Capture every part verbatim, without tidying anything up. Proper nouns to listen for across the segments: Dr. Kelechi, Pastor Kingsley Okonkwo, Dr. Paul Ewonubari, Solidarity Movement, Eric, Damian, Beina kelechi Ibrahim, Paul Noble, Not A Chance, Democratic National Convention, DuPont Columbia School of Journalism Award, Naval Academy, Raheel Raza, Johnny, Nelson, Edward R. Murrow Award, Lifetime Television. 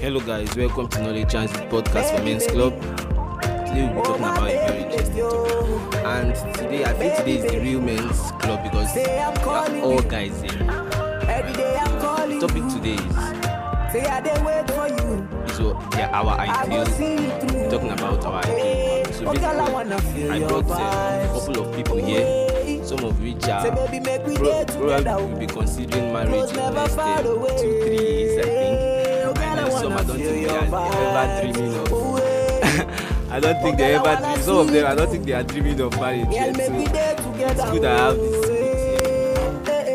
Hello guys, welcome to Not A Chance podcast for Men's Club. Today we'll be talking about a very interesting topic. And today, I think today is the real men's club because we are all guys here. And the topic today is, so yeah, our ideals. We're talking about our ideals. So basically, I brought uh, a couple of people here. Some of which are probably will be considering marriage in the next uh, two, three years, I think. And some I don't think they are ever dreaming of. I don't think they ever dream. Some of them I don't think they are dreaming of marriage yet. So it's good I have this.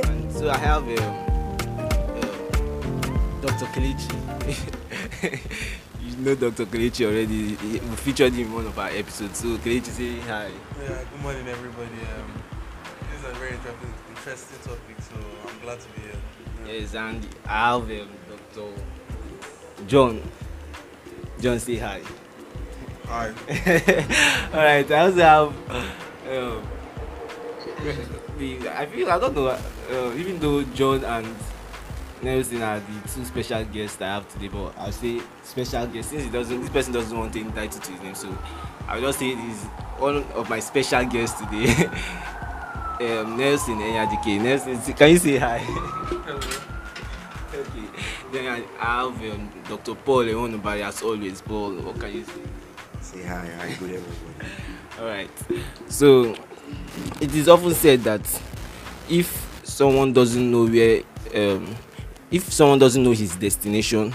And so I have um, uh, Doctor Kelechi. You know Doctor Kelechi already. We featured him in one of our episodes. So Kelechi, say hi. Yeah, good morning everybody. Um, A very interesting topic, so I'm glad to be here. Yeah. Yes, and I have um, Doctor John. John, say hi. Hi. All right. I also have. Um, the, I feel I don't know. Uh, even though John and Nelson are the two special guests I have today, but I'll say special guest since he doesn't. This person doesn't want to take title to his name, so I'll just say he's one of my special guests today. Um, Nelson, N R D K. Nelson, can you say hi? Okay. Then I have um, Doctor Paul Ewonubari as always. Paul, what can you say? Say hi, hi, good everybody. Alright. So, it is often said that if someone doesn't know where, um, if someone doesn't know his destination,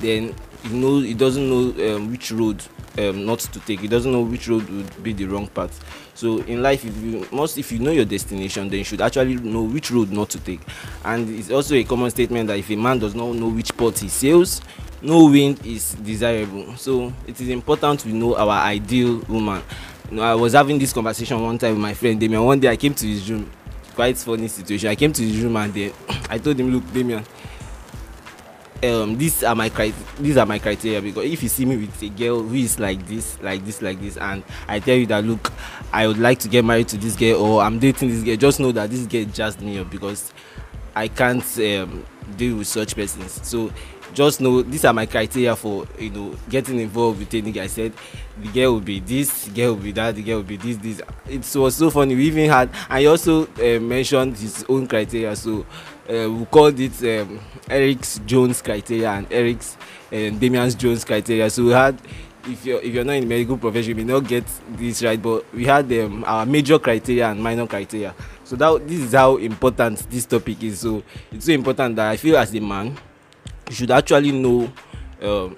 then he, knows, he doesn't know um, which road um, not to take. He doesn't know which road would be the wrong path. So in life, if you must, if you know your destination, then you should actually know which road not to take. And it's also a common statement that if a man does not know which port he sails, no wind is desirable. So it is important to know our ideal woman. You know, I was having this conversation one time with my friend Damian. One day I came to his room. Quite funny situation. I came to his room and then I told him, look, Damian, um, these are my cri- these are my criteria, because if you see me with a girl who is like this, like this, like this, and I tell you that look, I would like to get married to this girl, or I'm dating this girl, just know that this girl jazzed me up because I can't um, deal with such persons. So just know these are my criteria for, you know, getting involved with any guy. I said the girl will be this, the girl will be that, the girl will be this, this. It was so funny. We even had, and he also uh, mentioned his own criteria. So uh, we called it um, Eric's Jones criteria and Eric's and uh, Damian's Jones criteria. So we had, if you're, if you're not in the medical profession, you may not get this right, but we had um, our major criteria and minor criteria. So that this is how important this topic is. So it's so important that I feel as a man, you should actually know um,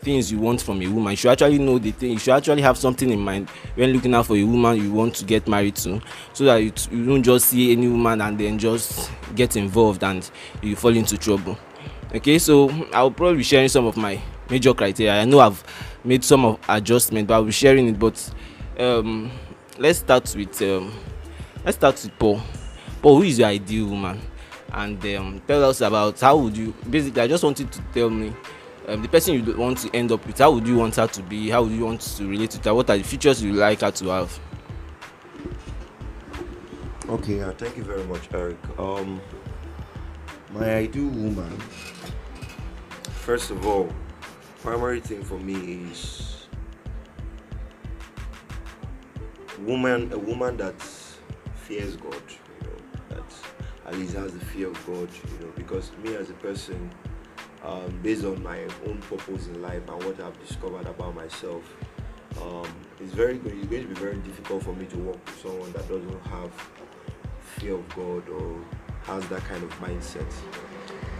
things you want from a woman. You should actually know the thing. You should actually have something in mind when looking out for a woman you want to get married to, so that you, t- you don't just see any woman and then just get involved and you fall into trouble. Okay, so I'll probably be sharing some of my major criteria. I know I've made some of adjustment, but I'll be sharing it. But um, let's start with um, let's start with Paul. Paul, who is your ideal woman? And um, tell us about how would you, basically I just wanted to tell me um, the person you want to end up with, how would you want her to be, how would you want to relate to her, what are the features you like her to have? Okay, uh, thank you very much, Eric. Um, my ideal woman, first of all, primary thing for me is woman, a woman that fears God, you know, that's at least has the fear of God, you know, because me as a person, um, based on my own purpose in life and what I've discovered about myself, um, it's very good. It's going to be very difficult for me to work with someone that doesn't have fear of God or has that kind of mindset.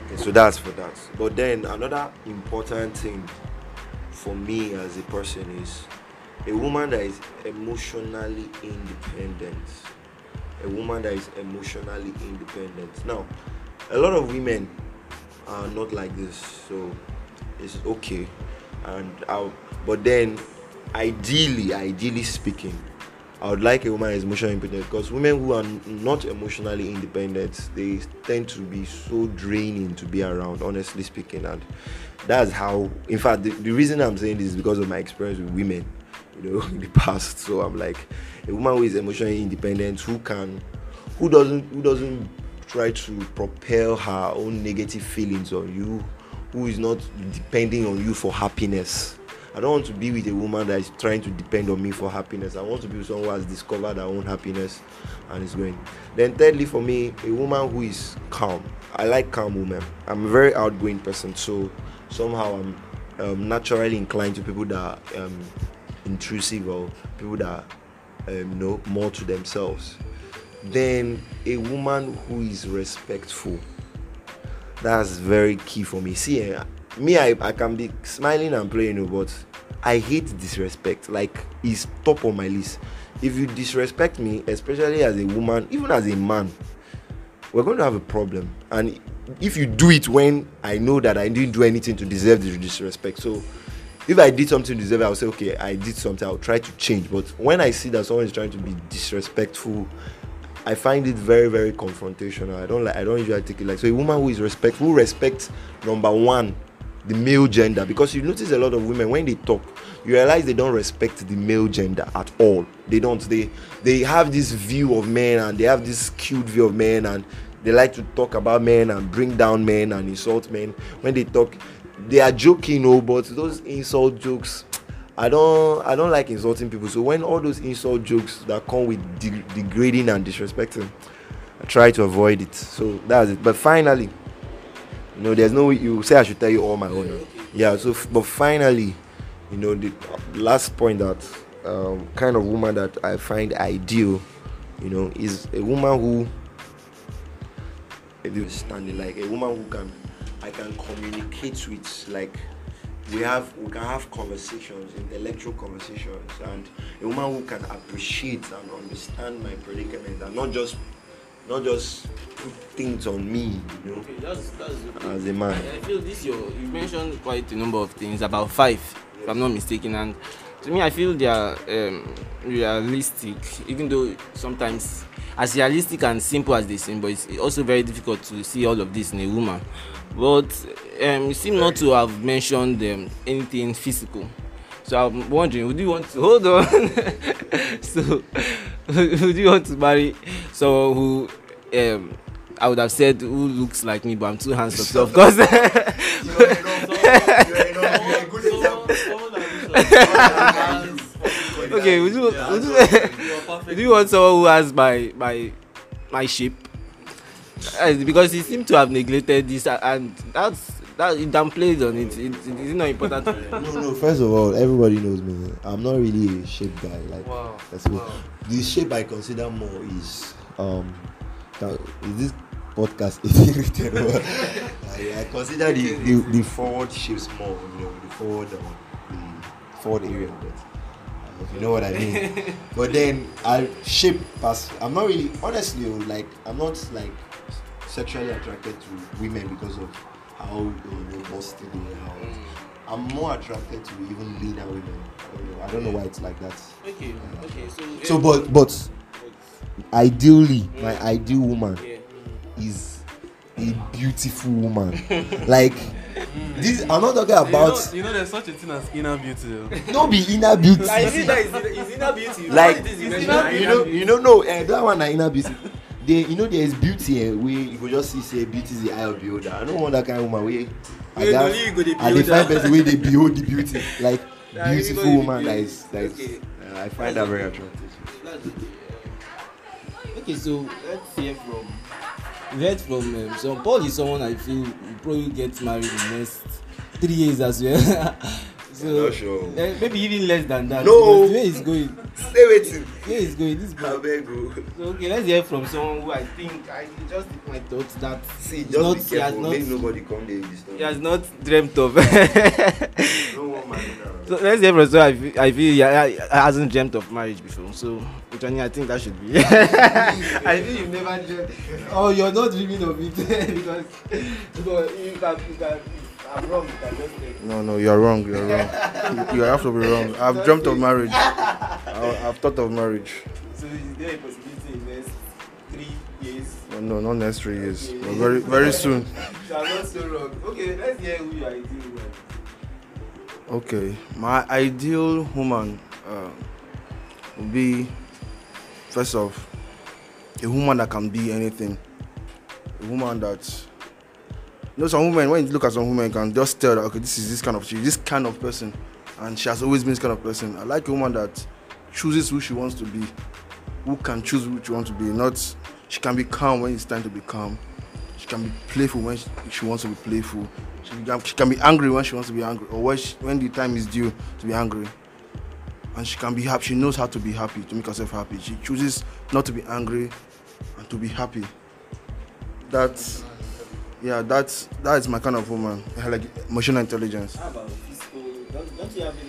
Okay, so that's for that. But then another important thing for me as a person is a woman that is emotionally independent. A woman that is emotionally independent. Now, a lot of women are not like this, so it's okay. And I'll, but then, ideally, ideally speaking, I would like a woman that is emotionally independent, because women who are not emotionally independent, they tend to be so draining to be around, honestly speaking. And that's how, in fact, the, the reason I'm saying this is because of my experience with women, you know, in the past. So I'm like, a woman who is emotionally independent, who can, who doesn't, who doesn't try to propel her own negative feelings on you, who is not depending on you for happiness. I don't want to be with a woman that is trying to depend on me for happiness. I want to be with someone who has discovered her own happiness and is going. Then thirdly, for me, a woman who is calm. I like calm women. I'm a very outgoing person, so somehow I'm um, naturally inclined to people that are um, intrusive or people that um, know more to themselves. Then a woman who is respectful. That's very key for me. See, me, I, I can be smiling and playing, but I hate disrespect. Like, it's top on my list. If you disrespect me, especially as a woman, even as a man, we're going to have a problem. And if you do it when I know that I didn't do anything to deserve the disrespect, so if I did something to deserve it, I'll say, okay, I did something, I'll try to change. But when I see that someone is trying to be disrespectful, I find it very, very confrontational. I don't like. I don't usually take it like so. A woman who is respectful, who respects, number one, the male gender, because you notice a lot of women, when they talk, you realize they don't respect the male gender at all. They don't. They they have this view of men, and they have this skewed view of men, and they like to talk about men and bring down men and insult men. When they talk, they are joking, oh, but those insult jokes, I don't I don't like insulting people. So when all those insult jokes that come with de- degrading and disrespecting, I try to avoid it. So that's it. But finally, you know, there's no way you say I should tell you all my own. Right? Yeah, so, but finally, you know, the last point that um, kind of woman that I find ideal, you know, is a woman who, understanding, like a woman who can, I can communicate with, like, we have, we can have conversations, intellectual conversations, and a woman who can appreciate and understand my predicament and not just Not just put things on me, you know. Okay, that's, that's okay. As a man, I feel this year you mentioned quite a number of things, about five, yes, if I'm not mistaken. And to me, I feel they are um, realistic, even though sometimes as realistic and simple as they seem, but it's also very difficult to see all of this in a woman. But um, you seem not to have mentioned um, anything physical. So I'm wondering, would you want to hold on? so. Would you want to marry someone who, um, I would have said, who looks like me, but I'm too handsome, so of course. You're a good example. Okay, would you, yeah, would you, would you want someone who has my my my shape? Because he seemed to have neglected this, and that's that. It downplays on it. It, it is not important. no, no. First of all, everybody knows me. I'm not really a shape guy. Like, wow. That's wow. Cool. The shape I consider more is um, that, is this podcast is written over? I, I consider the, the, the forward shapes more, you know, the forward, um, the forward area. But if you know what I mean. But then I shape past. I'm not really, honestly, like I'm not like sexually attracted to women because of how robust they are. I'm more attracted to even leaner women. I don't know. I don't know why it's like that. Okay, uh, okay. So, yeah. so but but ideally, yeah. my ideal woman yeah. is a beautiful woman. like this. I'm not talking about. You know, you know, there's such a thing as inner beauty. No, be inner beauty. I see that is inner beauty. Like is inner beauty. You know, you know, no, uh, that one is inner beauty. They, you know, there is beauty eh, where you could just see, say, beauty is the eye of beholder. I don't want that kind of woman where I define best way they behold the beauty. Like, yeah, beautiful woman that is, that is okay. uh, I find that's that very attractive. Okay. okay, so let's hear from, let's from, um, so Paul is someone I feel will probably get married in the next three years as well. So, not sure. uh, maybe even less than that. No. The way it's going. Stay waiting. The way it's going. This bad. So, okay, let's hear from someone who I think I just did my thoughts that. See, just not, be careful. He has not, make nobody come there. He has not dreamt of. No one married. So let's hear from someone I feel, I feel yeah, I, I hasn't dreamt of marriage before. So, Johnny, I think that should be. I think you've never dreamt. Oh, you're not dreaming of it because because you can you can. I'm wrong. No, no, you're wrong. You're wrong. You have to be wrong. I've dreamt of marriage. I, I've thought of marriage. So is there a possibility in the next three years? No, no, not next three years. Okay. But very, very soon. So I'm not so wrong. Okay, let's hear who your ideal woman. Okay, my ideal woman uh, would be, first off, a woman that can be anything. A woman that You know, some women, when you look at some women, you can just tell that, okay, this is this kind of, she's this kind of person. And she has always been this kind of person. I like a woman that chooses who she wants to be, who can choose who she wants to be. Not, she can be calm when it's time to be calm. She can be playful when she, she wants to be playful. She can, she can be angry when she wants to be angry, or when, she, when the time is due to be angry. And she can be happy. She knows how to be happy, to make herself happy. She chooses not to be angry and to be happy. That's, yeah, that's, that is my kind of woman. I like emotional intelligence. How about physical? Don't, don't you have any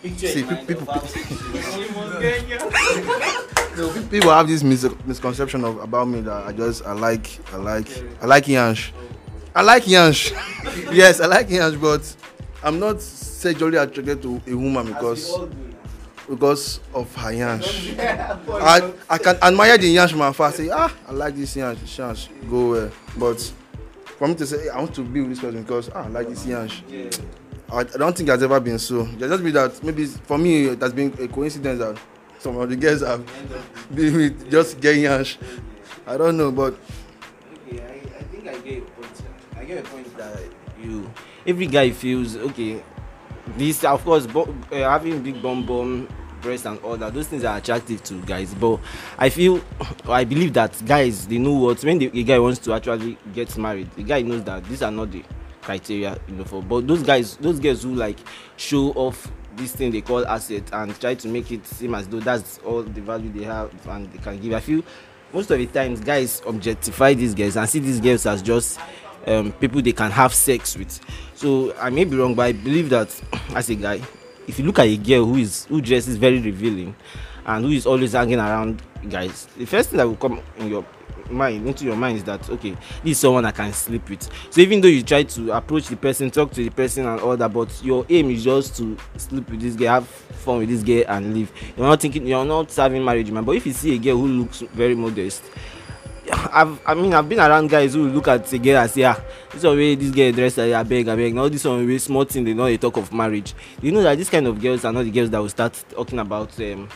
picture See, in mind people, of people, people have this mis misconception of, about me that I just, I like, I like, I like Yansh. I like Yansh. Yes, I like Yansh, but I'm not sexually attracted to a woman because because of her Yansh. I, I can admire the Yansh man first, say, ah, I like this Yansh, Yansh, go away. But for me to say, hey, I want to be with this person because ah, I like this Yansh. Yeah. I, I don't think it has ever been so. There's just been that, maybe for me, it has been a coincidence that some of the girls have been with just gay Yansh. I don't know, but. Okay, I, I think I get a point. I get a point that you, every guy feels, okay, this, of course, bo uh, having big bum bum, breasts and all that, those things are attractive to guys. But I feel, I believe that guys, they know what, when the, the guy wants to actually get married, the guy knows that these are not the criteria, you know, for, but those guys, those girls who like show off this thing they call asset and try to make it seem as though that's all the value they have and they can give. I feel most of the times guys objectify these girls and see these girls as just um, people they can have sex with. So I may be wrong, but I believe that as a guy, if you look at a girl who is who dresses very revealing and who is always hanging around guys, the first thing that will come in your mind into your mind is that, okay, this is someone I can sleep with. So even though you try to approach the person, talk to the person and all that, but your aim is just to sleep with this girl, have fun with this girl and leave. You're not thinking, you're not serving marriage, man. But if you see a girl who looks very modest, I've, I mean, I've been around guys who look at a girl and say, ah, this one way this girl dressed, I beg, I beg. Now this one way small thing, they know they talk of marriage. You know that these kind of girls are not the girls that will start talking about um,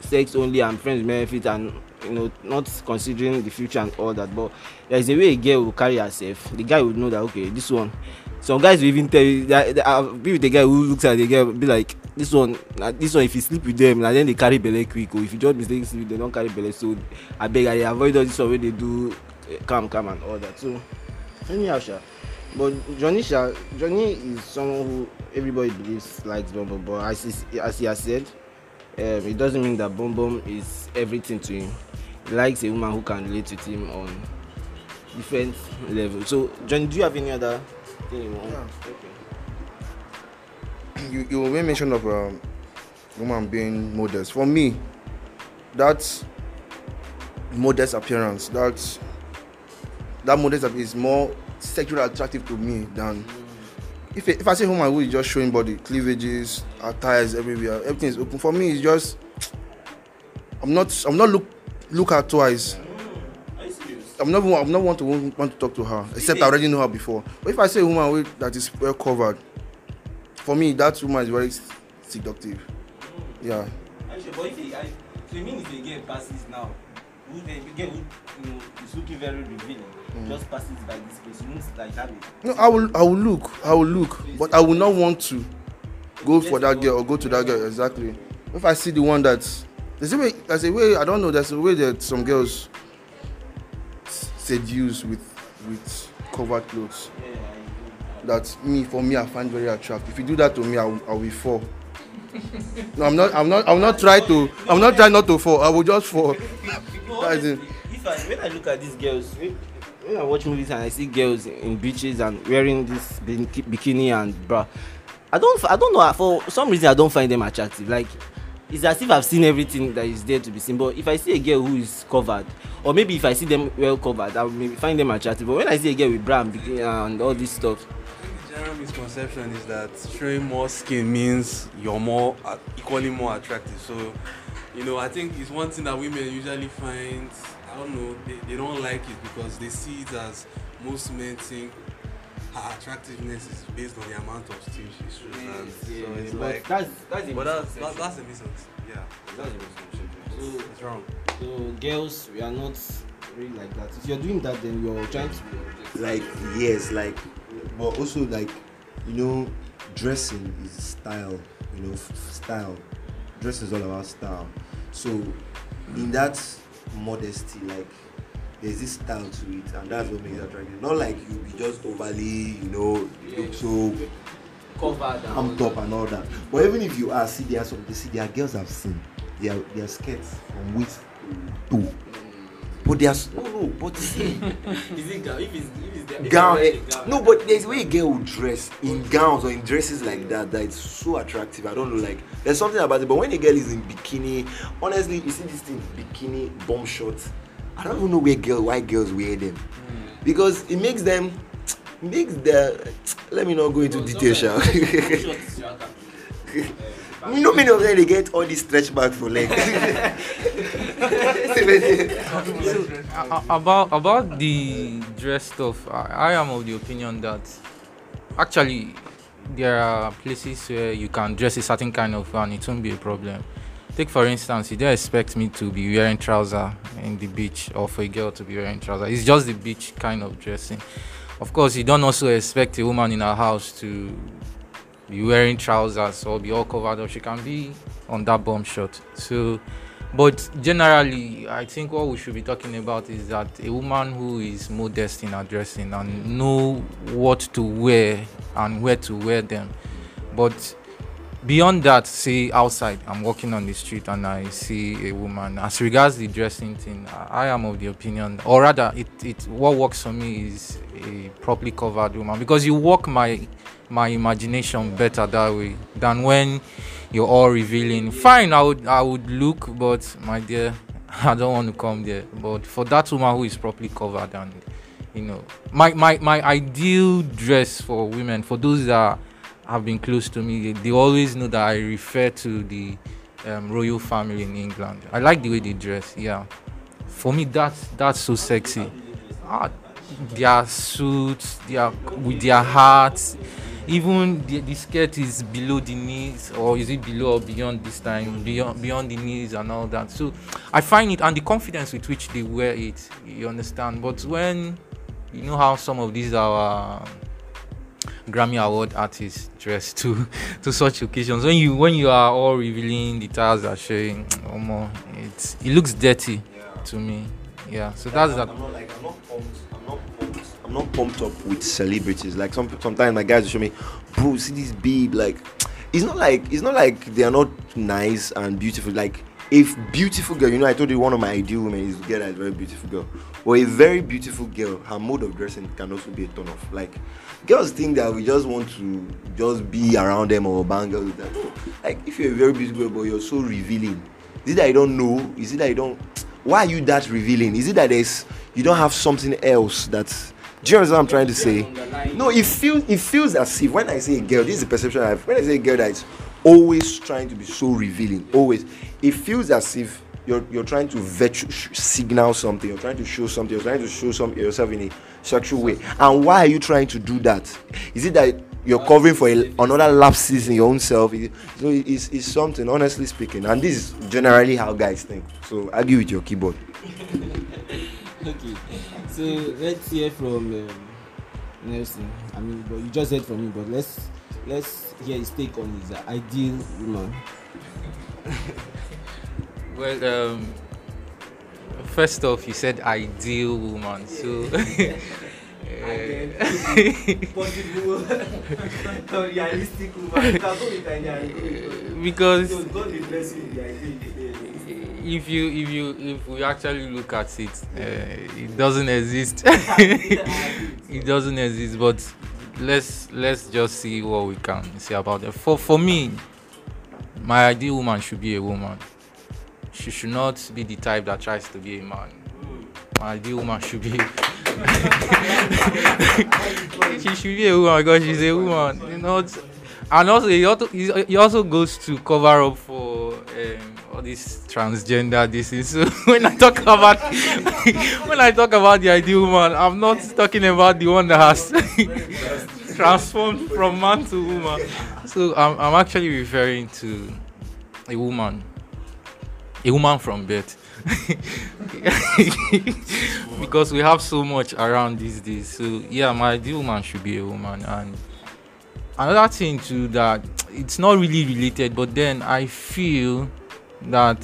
sex only and friends with benefit and, you know, not considering the future and all that. But there is a way a girl will carry herself. The guy would know that, okay, this one. Some guys will even tell you that, that I'll be with a guy who looks at the girl, be like, this one, this one, if you sleep with them, and then they carry belle quick, or if you just mistake sleep, they don't carry belle. So I beg, I avoid all this one where they do calm, calm, and all that. So, anyhow, sha. But Johnny, sha, Johnny is someone who everybody believes likes Bumble, but as he, as he has said, um, it doesn't mean that Bumble is everything to him. He likes a woman who can relate with him on different levels. So, Johnny, do you have any other? Yeah. Okay. You you made mention of a um, woman being modest. For me, that modest appearance, that that modest is more sexually attractive to me than if if I see a woman who is just showing body, cleavages, attires everywhere, everything is open. For me, it's just I'm not I'm not look look her twice. I'm not, I'm not want to want to talk to her, except I already know her before. But if I say a woman with, that is well covered, for me, that woman is very seductive. Yeah. Actually, but if you, I, so you mean if a girl passes now, who the girl who, you know, is looking very revealing, mm. just passes by this place, you won't like that way. No, I will, I will look, I will look, but I will not want to go for that girl or go to that girl, exactly. If I see the one that's, there's a way, there's a way, I don't know, there's a way that some girls seduce with with covered clothes. Yeah, that's me. For me, I find very attractive. If you do that to me, I will, I will fall. No, I'm not. I'm not. I'm not trying to. I'm not trying not to fall. I will just fall. Honestly, if I, when I look at these girls, when I watch movies and I see girls in beaches and wearing this bikini and bra, I don't. I don't know. For some reason, I don't find them attractive. Like, it's as if I've seen everything that is there to be seen. But if I see a girl who is covered, or maybe if I see them well covered, I will maybe find them attractive. But when I see a girl with bra and all this stuff, the general misconception is that showing more skin means you're more uh, equally more attractive. So, you know, I think it's one thing that women usually find. I don't know. They, they don't like it because they see it as most men think. Her attractiveness is based on the amount of steam she shows, and yeah, so it's but like that's that's but that's that, that's a misconception. Yeah, that's a misconception. So it's wrong. So girls, we are not really like that. If you're doing that, then you're trying to be like, yes, like, but also like, you know, dressing is style, you know, f- style. Dressing is all about style. So in that modesty, like, there's this style to it, and that's what makes it attractive. Not like you be just overly, you know, yeah, look so covered, amped up and all that. But even if you are, see, there are some, see, there are girls I've seen, their their skirts from waist to, but there's no, no, but see, is it gown? If it's, if it's there, gown, if it's there, no, but there's a way a girl will dress in gowns or in dresses like that that it's so attractive. I don't know, like there's something about it. But when a girl is in bikini, honestly, you see this thing, bikini, bomb shorts. I don't even know where girl, why girls wear them, mm. because it makes them, makes the. Let me not go into no, detail, shall we? No, many of them they get all these stretch back for legs. So, about about the dress stuff, I, I am of the opinion that actually there are places where you can dress a certain kind of and it won't be a problem. Take for instance, you don't expect me to be wearing trousers in the beach or for a girl to be wearing trousers. It's just the beach kind of dressing. Of course, you don't also expect a woman in her house to be wearing trousers or be all covered up. She can be on that bomb shot. So, but generally, I think what we should be talking about is that a woman who is modest in her dressing and know what to wear and where to wear them. But beyond that, say outside, I'm walking on the street and I see a woman. As regards the dressing thing, I am of the opinion, or rather, it, it what works for me is a properly covered woman, because you work my my imagination better that way than when you're all revealing. Fine, I would I would look, but my dear, I don't want to come there. But for that woman who is properly covered, and you know, my my, my ideal dress for women, for those that are, have been close to me, they, they always know that I refer to the um, royal family in England. I like the way they dress. Yeah, for me that's that's so sexy. Ah, their suits, their with their hats, even the, the skirt is below the knees, or is it below or beyond this time? Beyond beyond the knees and all that. So I find it, and the confidence with which they wear it. You understand? But when you know how some of these are. Uh, Grammy Award artists dress to to such occasions. When you when you are all revealing the tiles are showing, um, it's it looks dirty yeah. to me. Yeah. So yeah, that's I'm, that. I'm not like I'm not pumped. I'm not pumped. I'm not pumped up with celebrities. Like some sometimes my guys will show me, bro, see this babe. Like it's not like it's not like they are not nice and beautiful. Like if beautiful girl, you know, I told you one of my ideal women is a girl that is very beautiful girl. Or a very beautiful girl, her mode of dressing can also be a turn off. Like girls think that we just want to just be around them or bang girls with that. Like if you're a very beautiful girl but you're so revealing, is it that you don't know? Is it that you don't? Why are you that revealing? Is it that there's you don't have something else that's? Do you understand what I'm trying to say? No, it feels it feels as if when I say a girl, this is the perception I have. When I say a girl that's always trying to be so revealing, always it feels as if you're you're trying to virtue, signal something. You're trying to show something. You're trying to show some yourself in a sexual way. And why are you trying to do that? Is it that you're covering for a, another lapses in your own self? Is it, so it's it's something, honestly speaking. And this is generally how guys think. So argue with your keyboard. Okay. So let's hear from um, Nelson. I mean, but you just heard from me. But let's let's hear his take on his uh, ideal woman. Well, um, first off, you said ideal woman, so... realistic woman. Because if you if you if we actually look at it, uh, it doesn't exist. It doesn't exist. But let's let's just see what we can say about it. For for me, my ideal woman should be a woman. She should not be the type that tries to be a man. My ideal woman should be. She should be a woman because she's a woman. You know, and also it also goes to cover up for um, all this transgender disease. So when I talk about when I talk about the ideal woman, I'm not talking about the one that has transformed from man to woman. So I'm I'm actually referring to a woman. A woman from birth. because we have so much around these days. So yeah, my ideal man should be a woman. And another thing too, that it's not really related, but then I feel that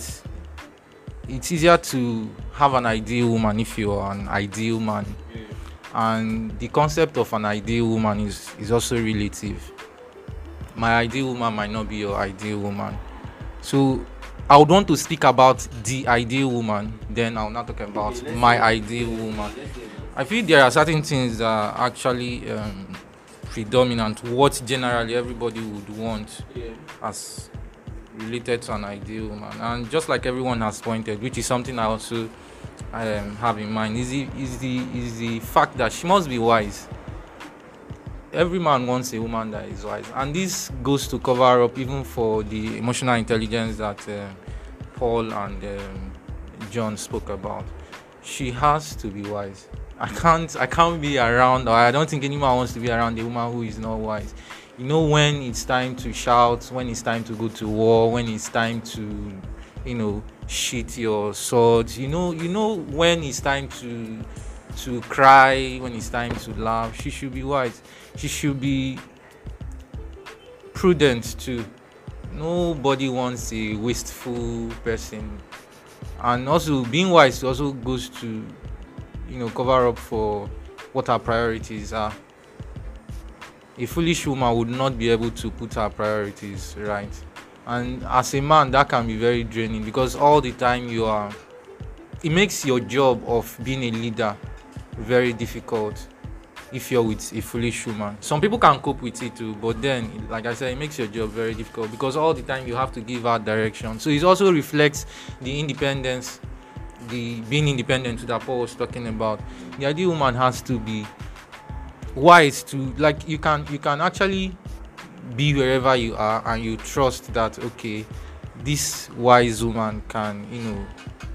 it's easier to have an ideal woman if you are an ideal man. Yeah. And the concept of an ideal woman is, is also relative. My ideal woman might not be your ideal woman. So I would want to speak about the ideal woman, then I'll not talk about okay, my ideal woman. I feel there are certain things that are actually um, predominant, what generally everybody would want yeah. as related to an ideal woman. And just like everyone has pointed, which is something I also um, have in mind, is the, is, the, is the fact that she must be wise. Every man wants a woman that is wise, and this goes to cover up even for the emotional intelligence that uh, Paul and um, John spoke about. She has to be wise. I can't, I can't be around, or I don't think anyone wants to be around a woman who is not wise. You know when it's time to shout, when it's time to go to war, when it's time to, you know, sheath your sword. You know, you know when it's time to. to cry, when it's time to laugh. She should be wise. She should be prudent too. Nobody wants a wasteful person. And also being wise also goes to, you know, cover up for what her priorities are. A foolish woman would not be able to put her priorities right. And as a man, that can be very draining, because all the time you are, it makes your job of being a leader very difficult if you're with a foolish woman. Some people can cope with it too, but then, like I said, it makes your job very difficult because all the time you have to give out direction. So it also reflects the independence, the being independent that Paul was talking about. The ideal woman has to be wise to, like, you can you can actually be wherever you are, and you trust that okay, this wise woman can, you know,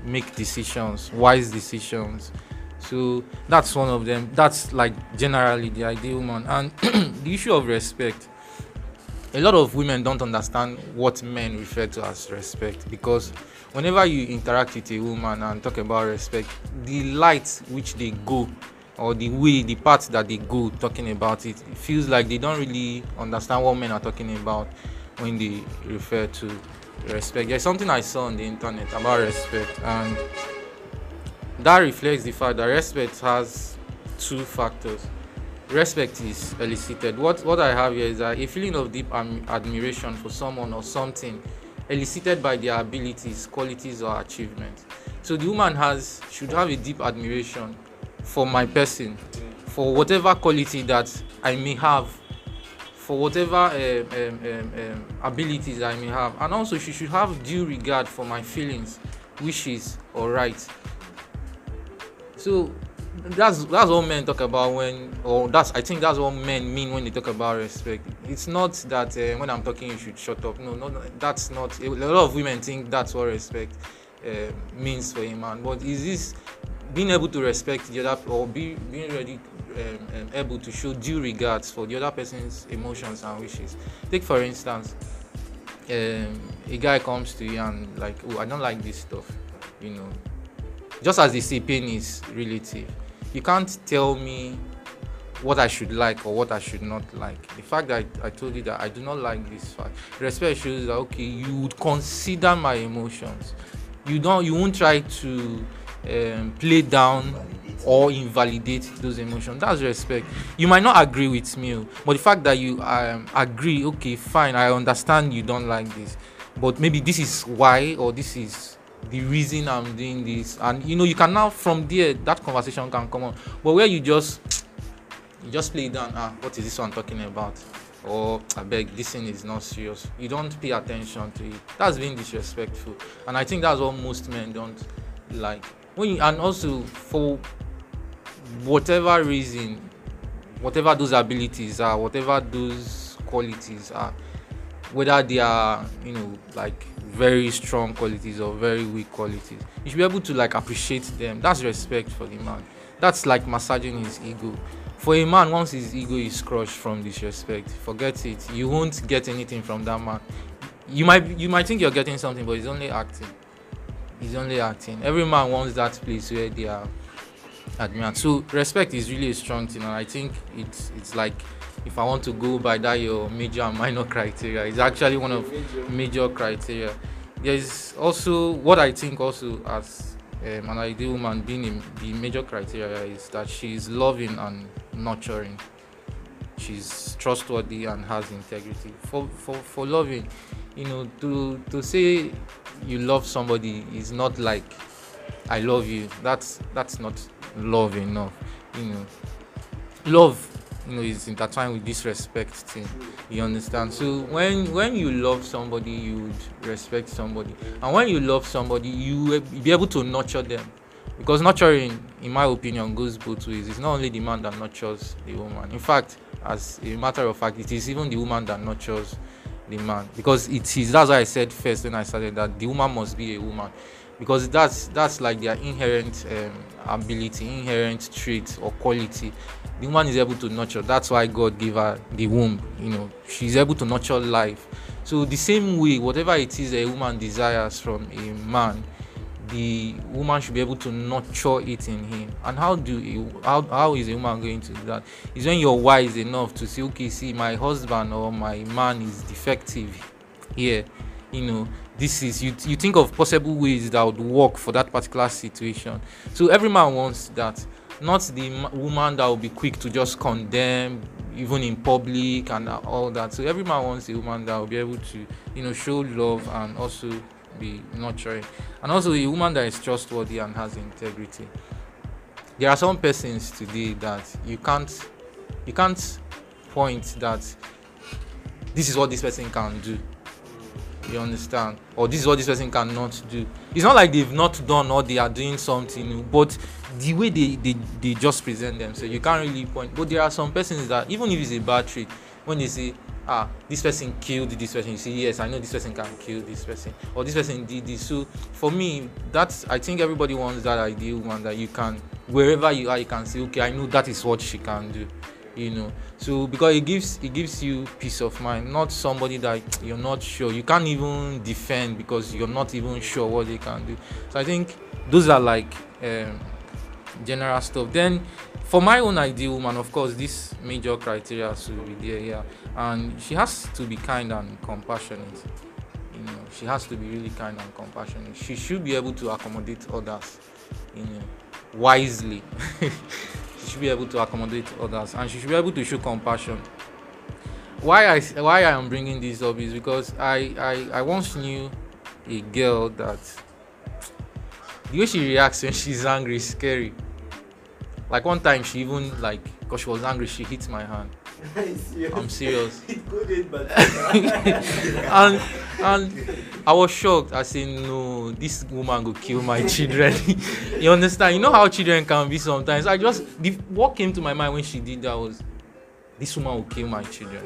make decisions, wise decisions. So that's one of them. That's like generally the ideal woman. And the issue of respect, a lot of women don't understand what men refer to as respect, because whenever you interact with a woman and talk about respect, the light which they go, or the way, the path that they go talking about it, it feels like they don't really understand what men are talking about when they refer to respect. There's something I saw on the internet about respect, and that reflects the fact that respect has two factors. Respect is elicited. What what I have here is a feeling of deep am- admiration for someone or something, elicited by their abilities, qualities, or achievements. So the woman has should have a deep admiration for my person, for whatever quality that I may have, for whatever um, um, um, um, abilities I may have. And also she should have due regard for my feelings, wishes, or rights. So that's that's what men talk about when, or that's I think that's what men mean when they talk about respect. It's not that uh, when I'm talking you should shut up. No, no, that's not. A lot of women think that's what respect uh, means for a man. But is this being able to respect the other, or be, being ready? Um, um, able to show due regards for the other person's emotions and wishes. Take for instance, um, a guy comes to you and like, oh, I don't like this stuff, you know. Just as they say, pain is relative. You can't tell me what I should like or what I should not like. The fact that I, I told you that I do not like this fact, respect shows that okay, you would consider my emotions. You don't, you won't try to um, play down or invalidate those emotions. That's respect. You might not agree with me, but the fact that you um, agree, okay, fine, I understand you don't like this, but maybe this is why, or this is the reason I'm doing this. And you know, you can now, from there, that conversation can come on. But where you just you just play down, ah, what is this one talking about? Or I beg, this thing is not serious. You don't pay attention to it. That's being disrespectful. And I think that's what most men don't like. When you, and also for whatever reason, whatever those abilities are, whatever those qualities are, whether they are, you know, like very strong qualities or very weak qualities, you should be able to like appreciate them. That's respect for the man. That's like massaging his ego. For a man, once his ego is crushed from disrespect, forget it. You won't get anything from that man. You might you might think you're getting something, but it's only acting. He's only acting. Every man wants that place where they are admired. So respect is really a strong thing, and I think it's it's like, if I want to go by that your major and minor criteria, it's actually one of major, major criteria. There is also what I think also as um, an ideal woman being in the major criteria is that she is loving and nurturing. She's trustworthy and has integrity. For for for loving, you know, to to say you love somebody is not like I love you. That's that's not love enough. You know, love, you know, is intertwined with disrespect thing. You understand? So when when you love somebody, you would respect somebody, and when you love somebody, you will be able to nurture them. Because nurturing, in my opinion, goes both ways. It's not only the man that nurtures the woman. In fact, as a matter of fact, it is even the woman that nurtures the man. Because it is, that's why I said first when I started that the woman must be a woman. Because that's that's like their inherent um, ability, inherent trait or quality. The woman is able to nurture. That's why God gave her the womb. You know, she's able to nurture life. So the same way, whatever it is a woman desires from a man, the woman should be able to nurture it in him. And how do you how, how is a woman going to do that? Is when you're wise enough to say, okay, see, my husband or my man is defective here. Yeah, you know, this is you you think of possible ways that would work for that particular situation. So every man wants that, not the woman that will be quick to just condemn, even in public and all that. So every man wants a woman that will be able to, you know, show love and also be nurturing, and also a woman that is trustworthy and has integrity. There are some persons today that you can't you can't point that this is what this person can do, you understand, or this is what this person cannot do. It's not like they've not done or they are doing something, but the way they they, they just present them, so you can't really point. But there are some persons that, even if it's a bad trait, when they say, ah, this person killed this person, you say, yes, I know this person can kill this person, or this person did this. So for me, that's, I think everybody wants that ideal one that you can, wherever you are, you can say, okay, I know that is what she can do, you know. So because it gives it gives you peace of mind, not somebody that you're not sure, you can't even defend because you're not even sure what they can do. So I think those are like um, general stuff. Then for my own ideal woman, of course, this major criteria should be there, yeah. And she has to be kind and compassionate. You know, she has to be really kind and compassionate. She should be able to accommodate others, you know, wisely. She should be able to accommodate others, and she should be able to show compassion. Why I why I am bringing this up is because I I, I once knew a girl that the way she reacts when she's angry is scary. Like one time, she even like, because she was angry, she hit my hand. Serious? I'm serious. and and I was shocked. I said, no, this woman will kill my children. You understand? You know how children can be sometimes. I just the, what came to my mind when she did that was, this woman will kill my children.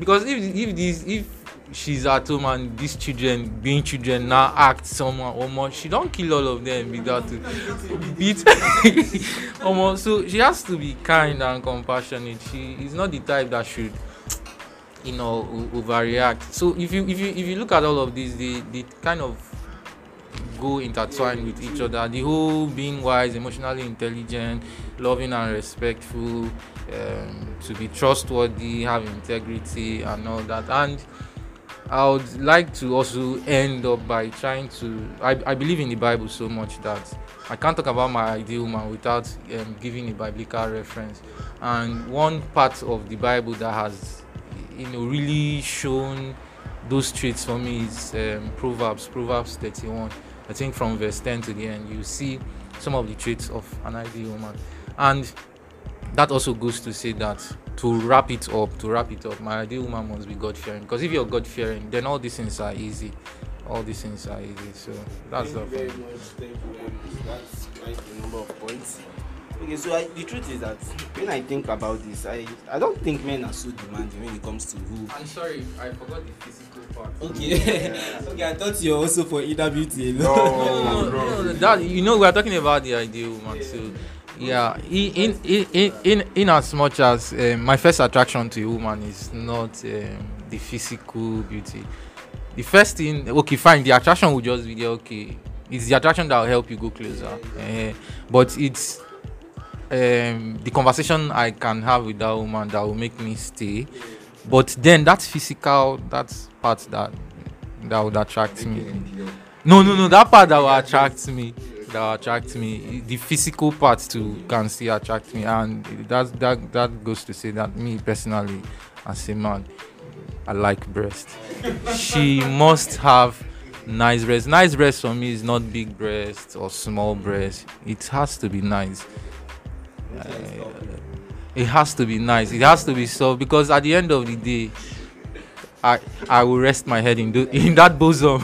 Because if if this if she's at home and these children being children now act someone almost, she don't kill all of them without to beat almost. So she has to be kind and compassionate. She is not the type that should, you know, overreact. So if you if you if you look at all of this, they they kind of go intertwined with each other. The whole being wise, emotionally intelligent, loving and respectful, um, to be trustworthy, have integrity and all that. And I would like to also end up by trying to, I, I believe in the Bible so much that I can't talk about my ideal woman without um, giving a biblical reference. And one part of the Bible that has, you know, really shown those traits for me is um, Proverbs, Proverbs thirty-one. I think from verse ten to the end, you see some of the traits of an ideal woman. And that also goes to say that, to wrap it up, to wrap it up, my ideal woman must be God-fearing. Because if you're God-fearing, then all these things are easy. All these things are easy. So that's the. Thank you very much. Thank you very much. That's quite a number of points. Okay, so I, the truth is that when I think about this, I, I don't think men are so demanding when it comes to who. I'm sorry, I forgot the physical part. Okay, yeah. Okay, I thought you were also for either beauty alone. No, no, no, no, that, you know, we are talking about the ideal woman, yeah. So. Yeah, in in in in, in as much as um, my first attraction to a woman is not um, the physical beauty. The first thing, okay, fine, the attraction will just be there, okay. It's the attraction that will help you go closer. Uh, but it's um, the conversation I can have with that woman that will make me stay. But then that physical, that part that that would attract me. No, no, no. That part that will attract me. That will attract me. The physical part too can still attract me, and that that that goes to say that me personally, as a man, I like breasts. She must have nice breasts. Nice breasts for me is not big breasts or small breasts. It has to be nice. Uh, it has to be nice. It has to be soft, because at the end of the day, I I will rest my head in do, in that bosom.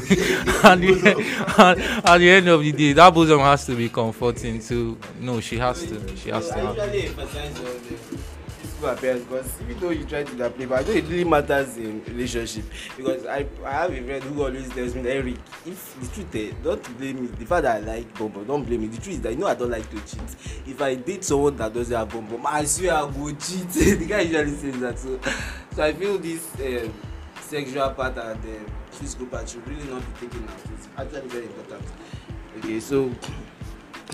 at, the, at, at the end of the day, that bosom has to be comforting too. No, she has to. She has to. Have. Appearance, because even though you try to do that play, but I know it really matters in relationship, because I, I have a friend who always tells me, Eric, if the truth is, don't blame me, the fact that I like bonbon, don't blame me, the truth is that you know I don't like to cheat. If I date someone that doesn't have bonbon, I swear I will cheat. The guy usually says that, so, so I feel this um, sexual part and the um, physical part should really not be taken out. It's actually very important. Okay, so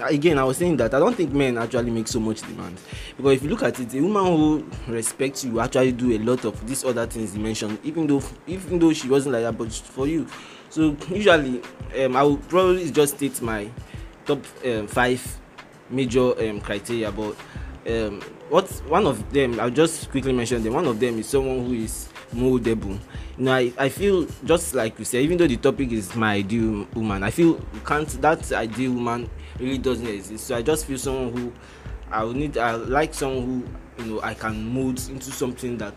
again, I was saying that I don't think men actually make so much demand, because if you look at it, a woman who respects you actually do a lot of these other things you mentioned, even though even though she wasn't like that, but for you. So usually, um, I would probably just state my top um, five major um, criteria, but um, what one of them, I'll just quickly mention them. One of them is someone who is moldable. Now, I, I feel just like you said, even though the topic is my ideal woman, I feel can't that ideal woman really doesn't exist. So I just feel someone who I would need, I like someone who, you know, I can mold into something that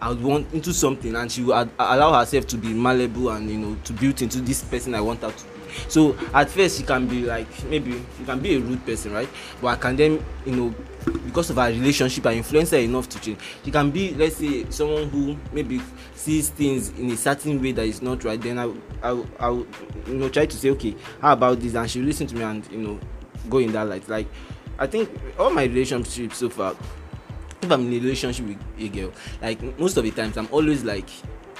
I would want into something, and she will ad- allow herself to be malleable and, you know, to build into this person I want her to be. So at first she can be like, maybe she can be a rude person, right? But I can then, you know, because of our relationship, I influence her enough to change. She can be, let's say, someone who maybe sees things in a certain way that is not right. Then I, I, I, you know, try to say, okay, how about this? And she'll listen to me and, you know, go in that light. Like, I think all my relationships so far, if I'm in a relationship with a girl, like most of the times, I'm always like,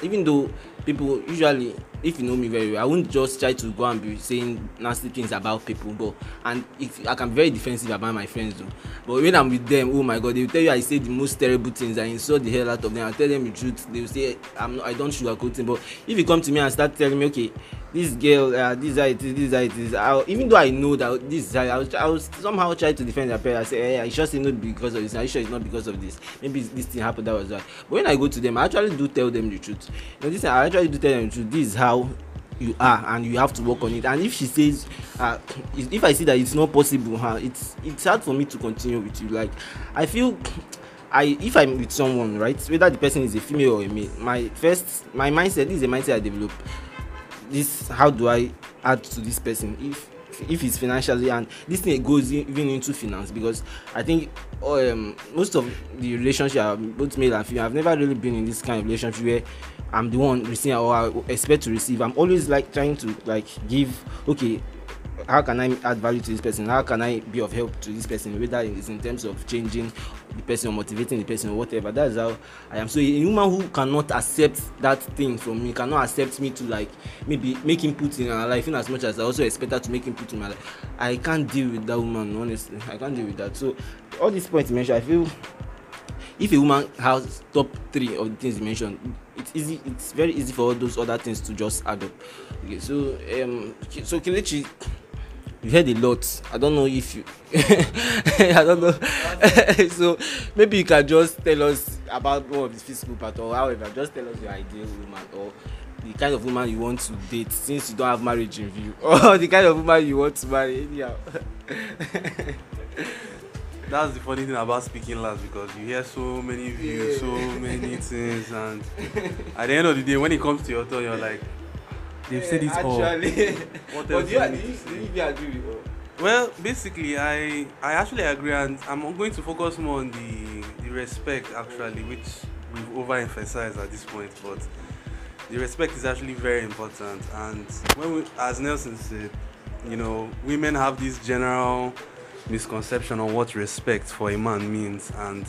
even though people usually, if you know me very well, I won't just try to go and be saying nasty things about people, but and if I can be very defensive about my friends though. But when I'm with them, oh my God, they will tell you I say the most terrible things, I insult the hell out of them, I tell them the truth, they will say I'm not, I don't sugarcoat it. But if you come to me and start telling me, okay, this girl, uh, this is how it is, this is how it is, I'll, even though I know that this is how, I, will, I will somehow try to defend their parents. I say, hey, I sure say not because of this, I sure it's not because of this, maybe this thing happened, that was right. But when I go to them, I actually do tell them the truth. You know, this, I actually do tell them the truth, this is how you are and you have to work on it. And if she says, uh, if I see that it's not possible, huh, it's it's hard for me to continue with you. Like, I feel I if I'm with someone, right, whether the person is a female or a male, my first my mindset this is a mindset I develop. This, how do I add to this person if if it's financially, and this thing goes in, even into finance, because I think um, most of the relationship are both male and female. I've never really been in this kind of relationship where I'm the one receiving or I expect to receive. I'm always like trying to like give, okay, how can I add value to this person? How can I be of help to this person? Whether it's in terms of changing the person or motivating the person or whatever. That's how I am. So a woman who cannot accept that thing from me, cannot accept me to like maybe make input in her life, in as much as I also expect her to make input in my life, I can't deal with that woman, honestly. I can't deal with that. So all these points you mentioned, I feel if a woman has top three of the things you mentioned, it's easy, it's very easy for all those other things to just add up. Okay, so um so Kelechi, you heard a lot. I don't know if you I don't know. So maybe you can just tell us about one of the physical part, or however, just tell us your ideal woman, or the kind of woman you want to date, since you don't have marriage in view, or the kind of woman you want to marry. Anyhow. That's the funny thing about speaking last, because you hear so many views, so many things, and at the end of the day, when it comes to your turn, you're like, they've said it all. Actually, what else do you, you, you agree with? Or? Well, basically, I I actually agree, and I'm going to focus more on the, the respect, actually, which we've overemphasized at this point. But the respect is actually very important. And when we, as Nelson said, you know, women have this general misconception on what respect for a man means, and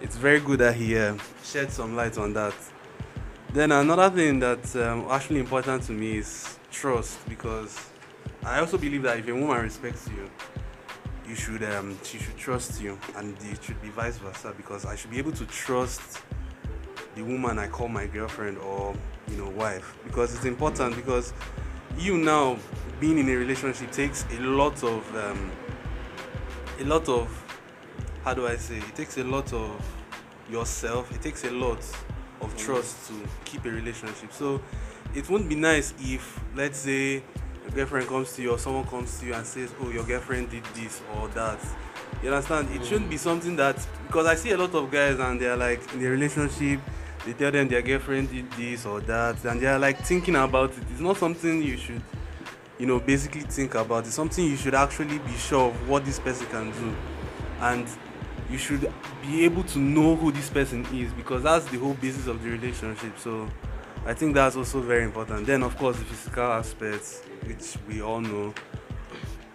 it's very good that he uh, shed some light on that. Then another thing that's um, actually important to me is trust, because I also believe that if a woman respects you, you should um, she should trust you, and it should be vice versa, because I should be able to trust the woman I call my girlfriend or, you know, wife, because it's important. Because you now being in a relationship takes a lot of um, a lot of how do I say it takes a lot of yourself. It takes a lot of trust to keep a relationship. So it wouldn't be nice if, let's say, a girlfriend comes to you or someone comes to you and says, oh, your girlfriend did this or that. You understand? It shouldn't be something that, because I see a lot of guys and they're like in a relationship, they tell them their girlfriend did this or that, and they're like thinking about it. It's not something you should, you know, basically think about. It's something you should actually be sure of what this person can do. And you should be able to know who this person is, because that's the whole basis of the relationship. So I think that's also very important. Then, of course, the physical aspects, which we all know.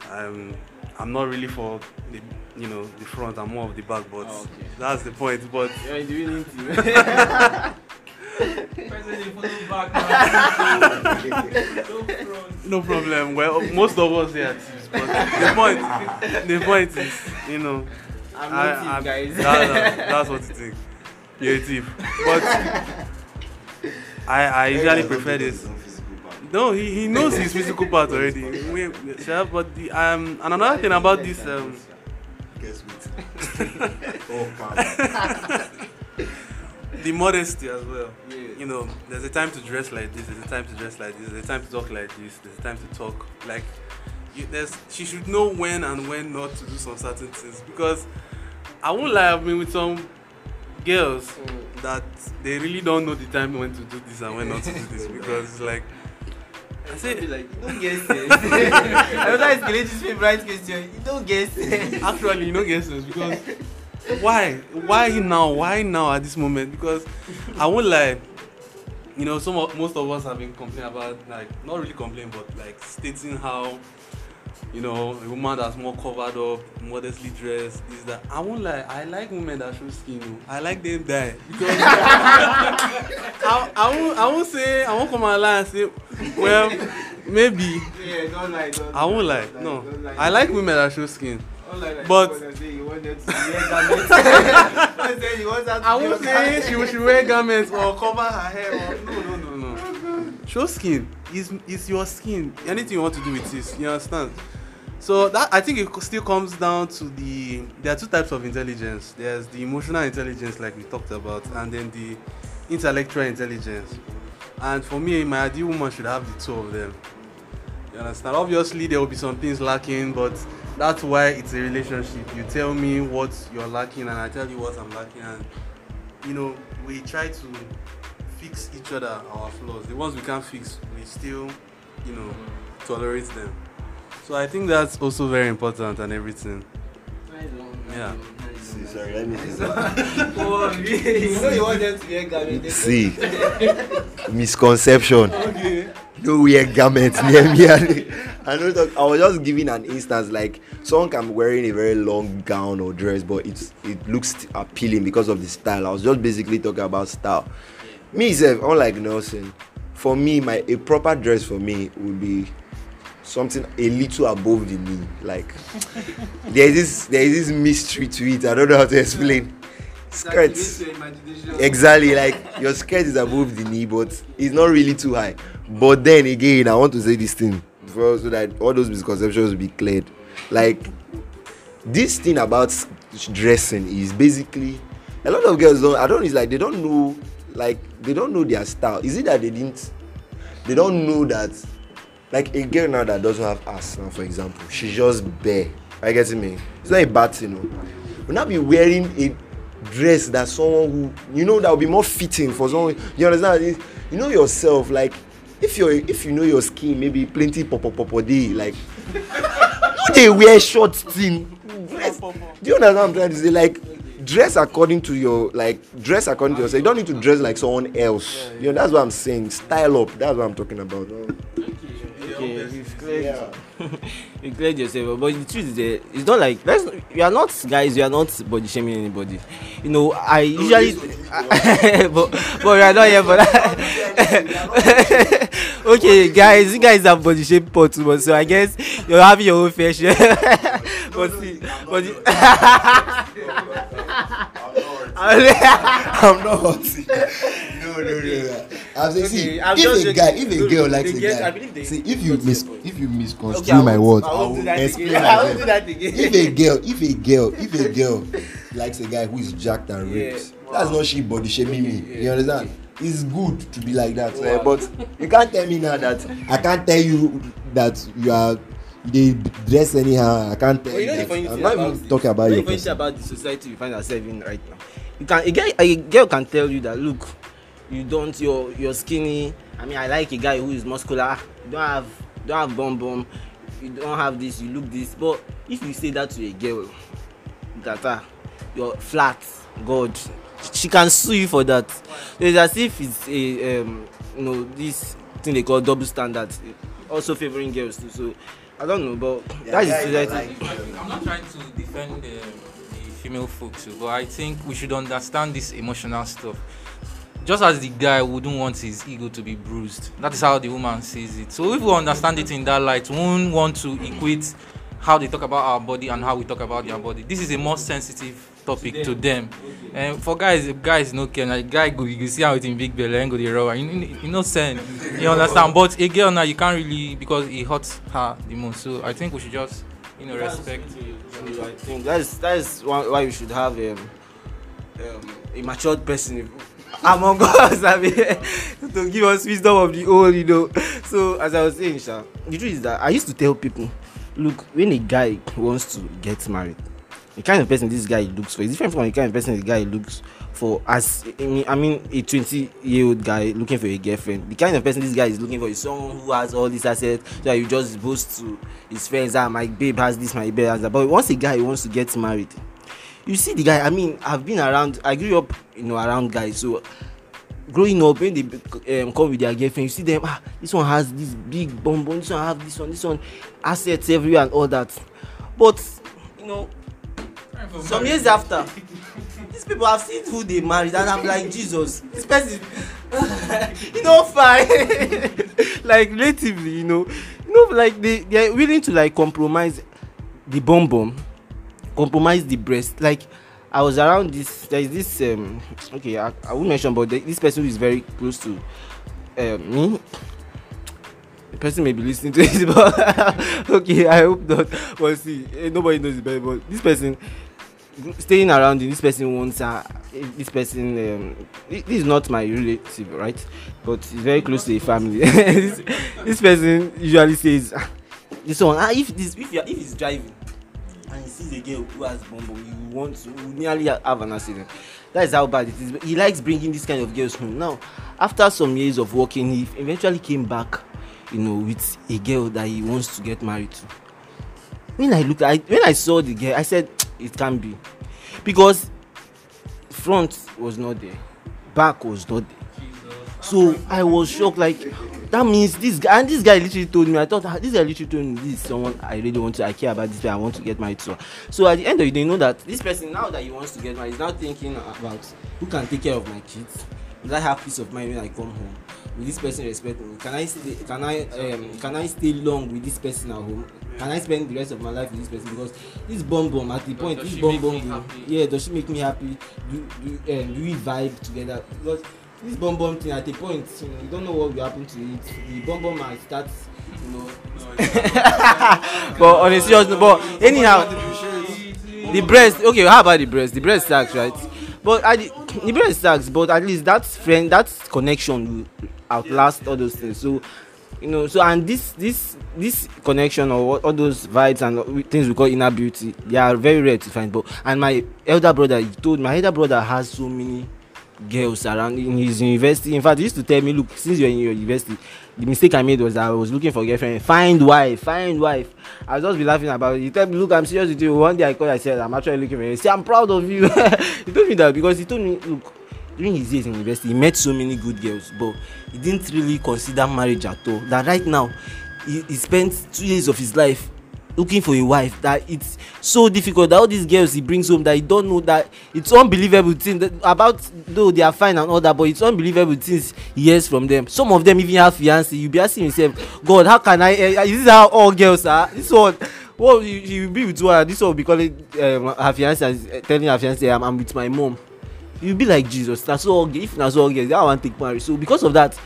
Um, I'm not really for the, you know, the front. I'm more of the back, but oh, okay. That's the point. But you're doing it. No problem. Well, most of us here, but the point, the point is, you know, I'm I, native, I'm, guys. That, that, that's what you think. You're a thief, but. I, I usually prefer this. No, he, he knows his physical part already. We, but the, um, and another thing about this um, the modesty as well. You know, there's a time to dress like this. There's a time to dress like this. There's a time to talk like this. There's a time to talk like. You, there's she should know when and when not to do some certain things, because I won't lie. I've been with some girls that they really don't know the time when to do this and when not to do this, because it's like I say like you don't guess it. Another Kelechi's favorite question, you don't guess it. Actually you don't guess it, because why? Why now? Why now at this moment? Because I won't lie, you know, some of, most of us have been complaining about, like, not really complaining, but like stating how, you know, a woman that's more covered up, modestly dressed, is that. I won't lie, I like women that show skin. I like them die. Because I, I, won't, I won't say, I won't come and lie and say, well, maybe. Yeah, don't lie, don't I won't lie, lie. No. Lie. I like women that show skin. Don't lie, like but. You want them to wear garments. You want that I won't say she should wear garments or cover her hair. Or, no, no, no, no. Oh, show skin. Is is your skin. Anything you want to do with this, you understand? So that I think it still comes down to the there are two types of intelligence. There's the emotional intelligence, like we talked about, and then the intellectual intelligence. And for me, my ideal woman should have the two of them. You understand? Obviously, there will be some things lacking, but that's why it's a relationship. You tell me what you're lacking, and I tell you what I'm lacking, and you know we try to fix each other our flaws. The ones we can't fix, we still, you know, tolerate them. So I think that's also very important and everything. Very long, yeah. See, sorry, let me see. You know you want them to wear garments. See, misconception. Okay. No wear garments near me. I know. I was just giving an instance. Like someone can be wearing a very long gown or dress, but it's it looks appealing because of the style. I was just basically talking about style. Yeah. Me, self, unlike Nelson, for me, my a proper dress for me would be something a little above the knee. Like there is this there is this mystery to it. I don't know how to explain. Skirts, exactly, like your skirt is above the knee, but it's not really too high. But then again, I want to say this thing so that all those misconceptions will be cleared. Like this thing about dressing is basically a lot of girls don't. I don't. It's like they don't know. Like they don't know their style. Is it that they didn't? They don't know that. Like a girl now that doesn't have ass now, for example, she's just bare. Are you getting me? It's not a bad thing, you know. Will not be wearing a dress that someone who you know that will be more fitting for someone. You understand? You know yourself. Like if you if you know your skin, maybe plenty popo popo day. Like no, they wear short thing. Dress. Do you understand what I'm trying to say? Like dress according to your like dress according to yourself. You don't need to dress like someone else. You know that's what I'm saying. Style up. That's what I'm talking about. Okay, you've cleared, yeah. You cleared yourself, but the truth is that it's not like that's, you are not guys, you are not body shaming anybody. You know, I usually, but but we are not here for that. Okay, guys, you guys have body shape pot, so I guess you're having your own fair share. But see, but I'm not. No, no, no. I'm saying, see, if a guy, if a girl likes a guy, see, if you mis, if you misconstrue my words, I will explain. I will do that again. If a girl, if a girl, if a girl likes a guy who is jacked and ripped, that's not she body shaming me. You understand? It's good to be like that, wow. eh? But you can't tell me now that I can't tell you that you are they dress anyhow. I can't tell well, you. That. I'm not even talking about you. Know about the society we find ourselves in right now. You can a girl, a girl can tell you that look, you don't. You're you're skinny. I mean, I like a guy who is muscular. You don't have don't have bum bum. You don't have this. You look this. But if you say that to a girl, that uh, you're flat, God. She can sue you for that. It's as if it's a um, you know, this thing they call double standard, also favoring girls too. So I don't know, but yeah, that yeah, is like, I'm not trying to defend the, the female folks, but I think we should understand this emotional stuff. Just as the guy wouldn't want his ego to be bruised, that is how the woman sees it. So if we understand it in that light, we won't want to equate how they talk about our body and how we talk about their body. This is a more sensitive topic to them, and okay. um, for guys, guys no care. Like guy go, you see how it's in big belly and go the raw. You, you, you know, sense. You understand. But a girl now you can't really because it hurts her the most. So I think we should just, you know, respect. So I think that's that's why we should have um, um, a matured person among us. I mean, to give us wisdom of the old, you know. So as I was saying, Sha, the truth is that I used to tell people, look, when a guy wants to get married, the kind of person this guy looks for is different from the kind of person the guy looks for as, I mean, a twenty-year-old guy looking for a girlfriend. The kind of person this guy is looking for is someone who has all these assets so that you just boast to his friends, ah, my babe has this, my babe has that. But once a guy wants to get married, you see the guy, I mean, I've been around, I grew up, you know, around guys, so growing up, when they um, come with their girlfriend, you see them, ah, this one has this big bum bum, this one has this one, this one, assets everywhere and all that. But, you know, some years after, these people have seen who they married, and I'm like, Jesus, this person, you know, fine. Like, relatively, you know, you know, like they they're willing to like compromise the bum bum, compromise the breast. Like, I was around this. There is this. Um, okay, I, I won't mention, but the, this person who is very close to uh, me. The person may be listening to it, but okay, I hope not. But see, nobody knows it better. But this person. Staying around in this person wants uh, this person um, this is not my relative, right? But it's very close to a family. this, this person usually says this one ah, if this if you if he's driving and he sees a girl who has bumble, you want to you nearly have an accident. That is how bad it is. But he likes bringing this kind of girls home. Now, after some years of working, he eventually came back, you know, with a girl that he wants to get married to. When I looked, I when I saw the girl, I said, it can be because front was not there, back was not there. Jesus. So I was shocked. Like, that means this guy, and this guy literally told me, I thought this guy literally told me this is someone I really want to, I care about this guy, I want to get married to. So at the end of the day, you know that this person now that he wants to get married is now thinking about who can take care of my kids. Will I have peace of mind when I come home? Will this person respect me? Can I stay, can I um, can I stay long with this person at home? Can I spend the rest of my life with this person? Because this bum bum at the does, point, does this bum bum, yeah, does she make me happy? Do do, um, do we vibe together? Because this bum bum thing at a point, you know, you don't know what will happen to it. The bum bum might start, you know. But honestly, but anyhow, the breast. Okay, how about the breast? The breast sucks, right? But I, the breast sucks. But at least that friend, that connection will outlast all those things. So. You know, so and this this this connection or all those vibes and things we call inner beauty, they are very rare to find. But and my elder brother, he told my elder brother has so many girls around in his university. In fact, he used to tell me, look, since you're in your university, the mistake I made was that I was looking for a girlfriend. Find wife, find wife. I'll just be laughing about it. He told me, look, I'm serious with you. One day I called, I said, I'm actually looking for you. He said, I'm proud of you. He told me that because he told me, look. During his days in university, he met so many good girls, but he didn't really consider marriage at all. That right now, he, he spent two years of his life looking for a wife, that it's so difficult, that all these girls he brings home, that you don't know, that it's unbelievable things that, about though they are fine and all that, but it's unbelievable things he hears from them. Some of them even have fiancé. You'll be asking yourself, God, how can I uh, is this how all girls are? This one, well, you, you be with one, this one will be calling um, her fiancé, telling her fiancé I'm, I'm with my mom. You'll be like, Jesus, that's all, if that's all girls, I want to take marriage. So because of that,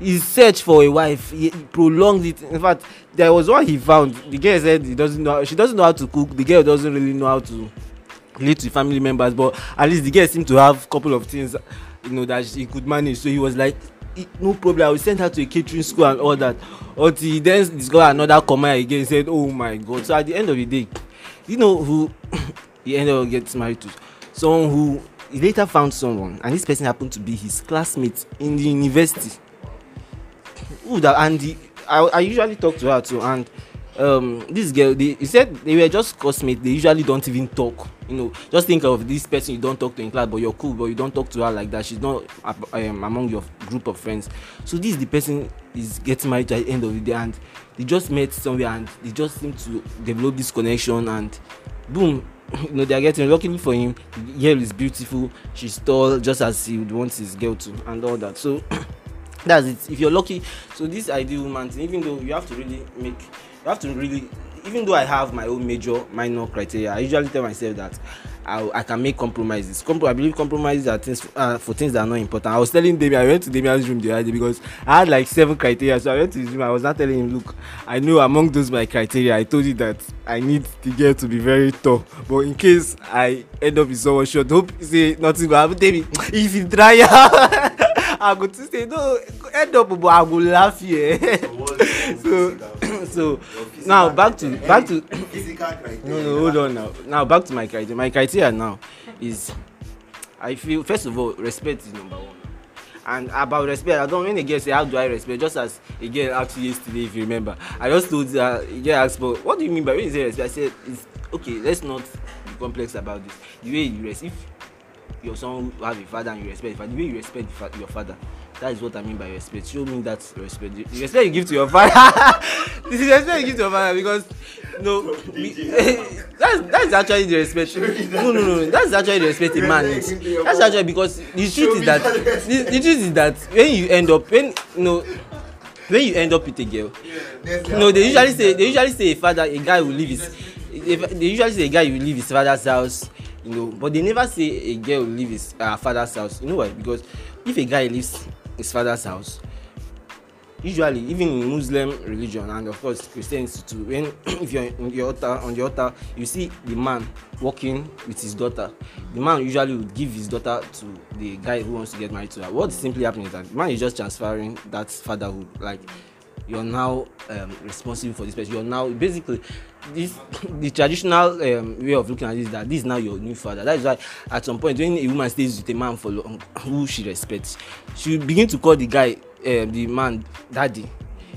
his search for a wife, he prolonged it. In fact, there was one he found. The girl said he doesn't know, she doesn't know how to cook. The girl doesn't really know how to relate to family members, but at least the girl seemed to have a couple of things, you know, that he could manage. So he was like, no problem, I will send her to a catering school and all that. Until he then discovered another command again. He said, oh my God. So at the end of the day, you know who he ended up getting married to? Someone who he later found someone, and this person happened to be his classmate in the university. Ooh, that, and the, I, I usually talk to her too, and um this girl, they he said they were just classmates. They usually don't even talk, you know. Just think of this person you don't talk to in class, but you're cool, but you don't talk to her like that. She's not um, among your group of friends. So this is the person is getting married to at the end of the day, and they just met somewhere, and they just seem to develop this connection, and boom, you know, they are getting. Luckily for him, the girl is beautiful, she's tall, just as he would want his girl to, and all that. So that's it. If you're lucky, so this ideal woman, even though you have to really make, you have to really, even though I have my own major, minor criteria, I usually tell myself that I, I can make compromises. Com- I believe compromises are things uh, for things that are not important. I was telling Damian, I went to Damian's room the other day because I had like seven criteria, so I went to his room. I was not telling him, look, I know among those my criteria, I told you that I need the girl to be very tall, but in case I end up with someone short, hope you say nothing will happen, Damian. If you try out. I'm going to say no, end up, but I will laugh here. So, so now back to back to no, no, hold on now. Now back to my criteria. My criteria now is, I feel, first of all, respect is number one. And about respect, I don't mean a girl say, how do I respect? Just as a girl actually yesterday, if you remember, I just told her, a girl asked, but what do you mean by when you say respect? I said, it's okay. Let's not be complex about this. The way you respect. Your son who have a father and you respect, but the way you respect fa- your father, that is what I mean by respect. Show me that respect. The respect you give to your father, this is respect you give to your father, because no, we, that's that's actually the respect. No, no, no, that's actually the respect a man needs. That's actually, because the truth is that the, the truth is that when you end up when you know when you end up with a girl, you know, they usually say they usually say a father a guy will leave his they usually say a guy will leave his father's house. You know, but they never say a girl will leave his uh, father's house. You know why? Because if a guy leaves his father's house, usually, even in Muslim religion, and of course Christians too, when if you're in the altar, on the altar, you see the man walking with his daughter. The man usually would give his daughter to the guy who wants to get married to her. What's simply happening is that the man is just transferring that fatherhood. Like, you're now um, responsible for this person. You're now basically this the traditional um, way of looking at this is that this is now your new father. That is why at some point when a woman stays with a man for long who she respects, she will begin to call the guy uh, the man daddy.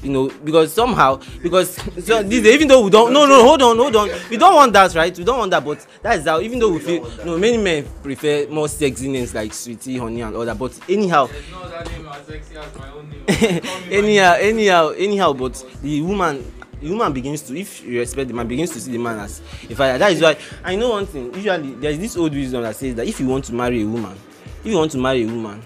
You know, because somehow, because so this, even though we don't, no, no, hold on, hold on, we don't want that, right? We don't want that, but that is how, even though we feel, no, many men prefer more sexy names like sweetie, honey, and all that, but anyhow, there's no other name as sexy as my own name. anyhow, anyhow, anyhow, but the woman, the woman begins to, if you respect the man, begins to see the man as a father. That is why I know one thing. Usually, there's this old wisdom that says that if you want to marry a woman, if you want to marry a woman,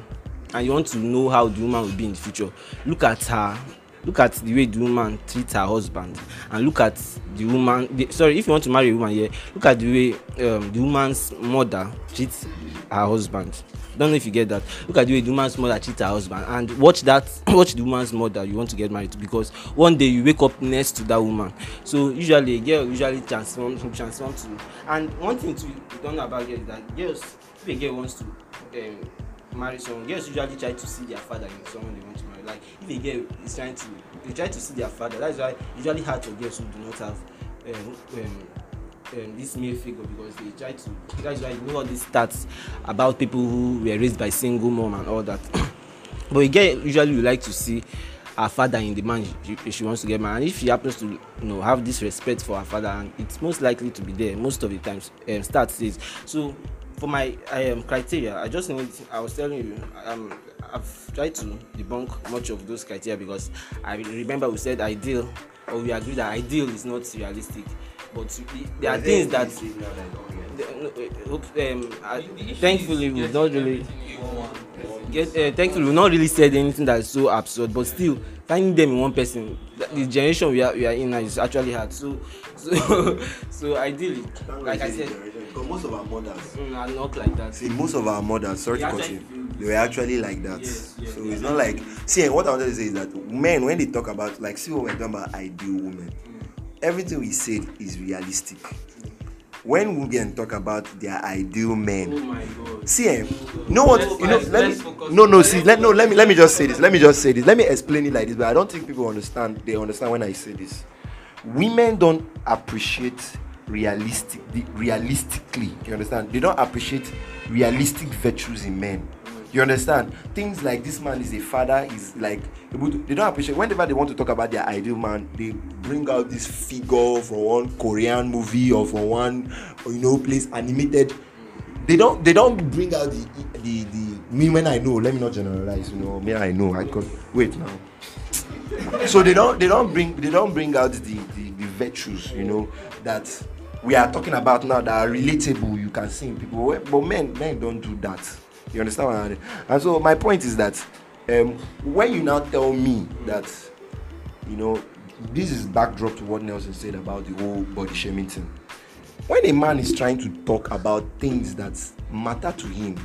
and you want to know how the woman will be in the future, look at her. Look at the way the woman treats her husband, and look at the woman. The, sorry, if you want to marry a woman, yeah, look at the way um, the woman's mother treats her husband. Don't know if you get that. Look at the way the woman's mother treats her husband, and watch that. Watch the woman's mother you want to get married to, because one day you wake up next to that woman. So usually, a girl usually transforms, transforms to. And one thing to don't know about girls is that girls, if a girl wants to um, marry someone, girls usually try to see their father in someone they want to marry. Like if a girl is trying to, they try to see their father. That's why usually hard for girls who do not have um, um, um, this male figure, because they try to. That's why you know all these stats about people who were raised by single mom and all that. But a girl usually would like to see her father in the man she, she wants to get married. And if she happens to, you know, have this respect for her father, and it's most likely to be there most of the times. Um, stats says so. For my um, criteria, I just need, I was telling you, um, I've tried to debunk much of those criteria because I remember we said ideal, or we agreed that ideal is not realistic. But there are things that, um, uh, thankfully we've not really, get, uh, thankfully we've not really said anything that is so absurd. But still, finding them in one person, the generation we are we are in now is actually hard. So, so, so ideally, like I said, because most of our mothers are not like that. See, most of our mothers, sorry to cut you, they were actually like that. Yes, yes, so yes, it's yes. not like. See, what I wanted to say is that men, when they talk about, like, see what we're talking about, ideal women. Everything we said is realistic. When women talk about their ideal men, oh my God. see, eh, no one, you know, let me, no, no, see, let no, let me, let me just say this, let me just say this, let me explain it like this, but I don't think people understand. They understand when I say this. Women don't appreciate realistic, realistically. You understand? They don't appreciate realistic virtues in men. You understand? Things like this man is a father, is like, they don't appreciate. Whenever they want to talk about their ideal man, they bring out this figure from one Korean movie or from one, you know, place animated. They don't they don't bring out the the the me when I know, let me not generalize, you know, me I know, I could wait now. So they don't they don't bring they don't bring out the, the, the virtues, you know, that we are talking about now that are relatable, you can see in people. But men men don't do that. You understand what I mean? And so my point is that um, when you now tell me that, you know, this is backdrop to what Nelson said about the whole body shaming thing. When a man is trying to talk about things that matter to him,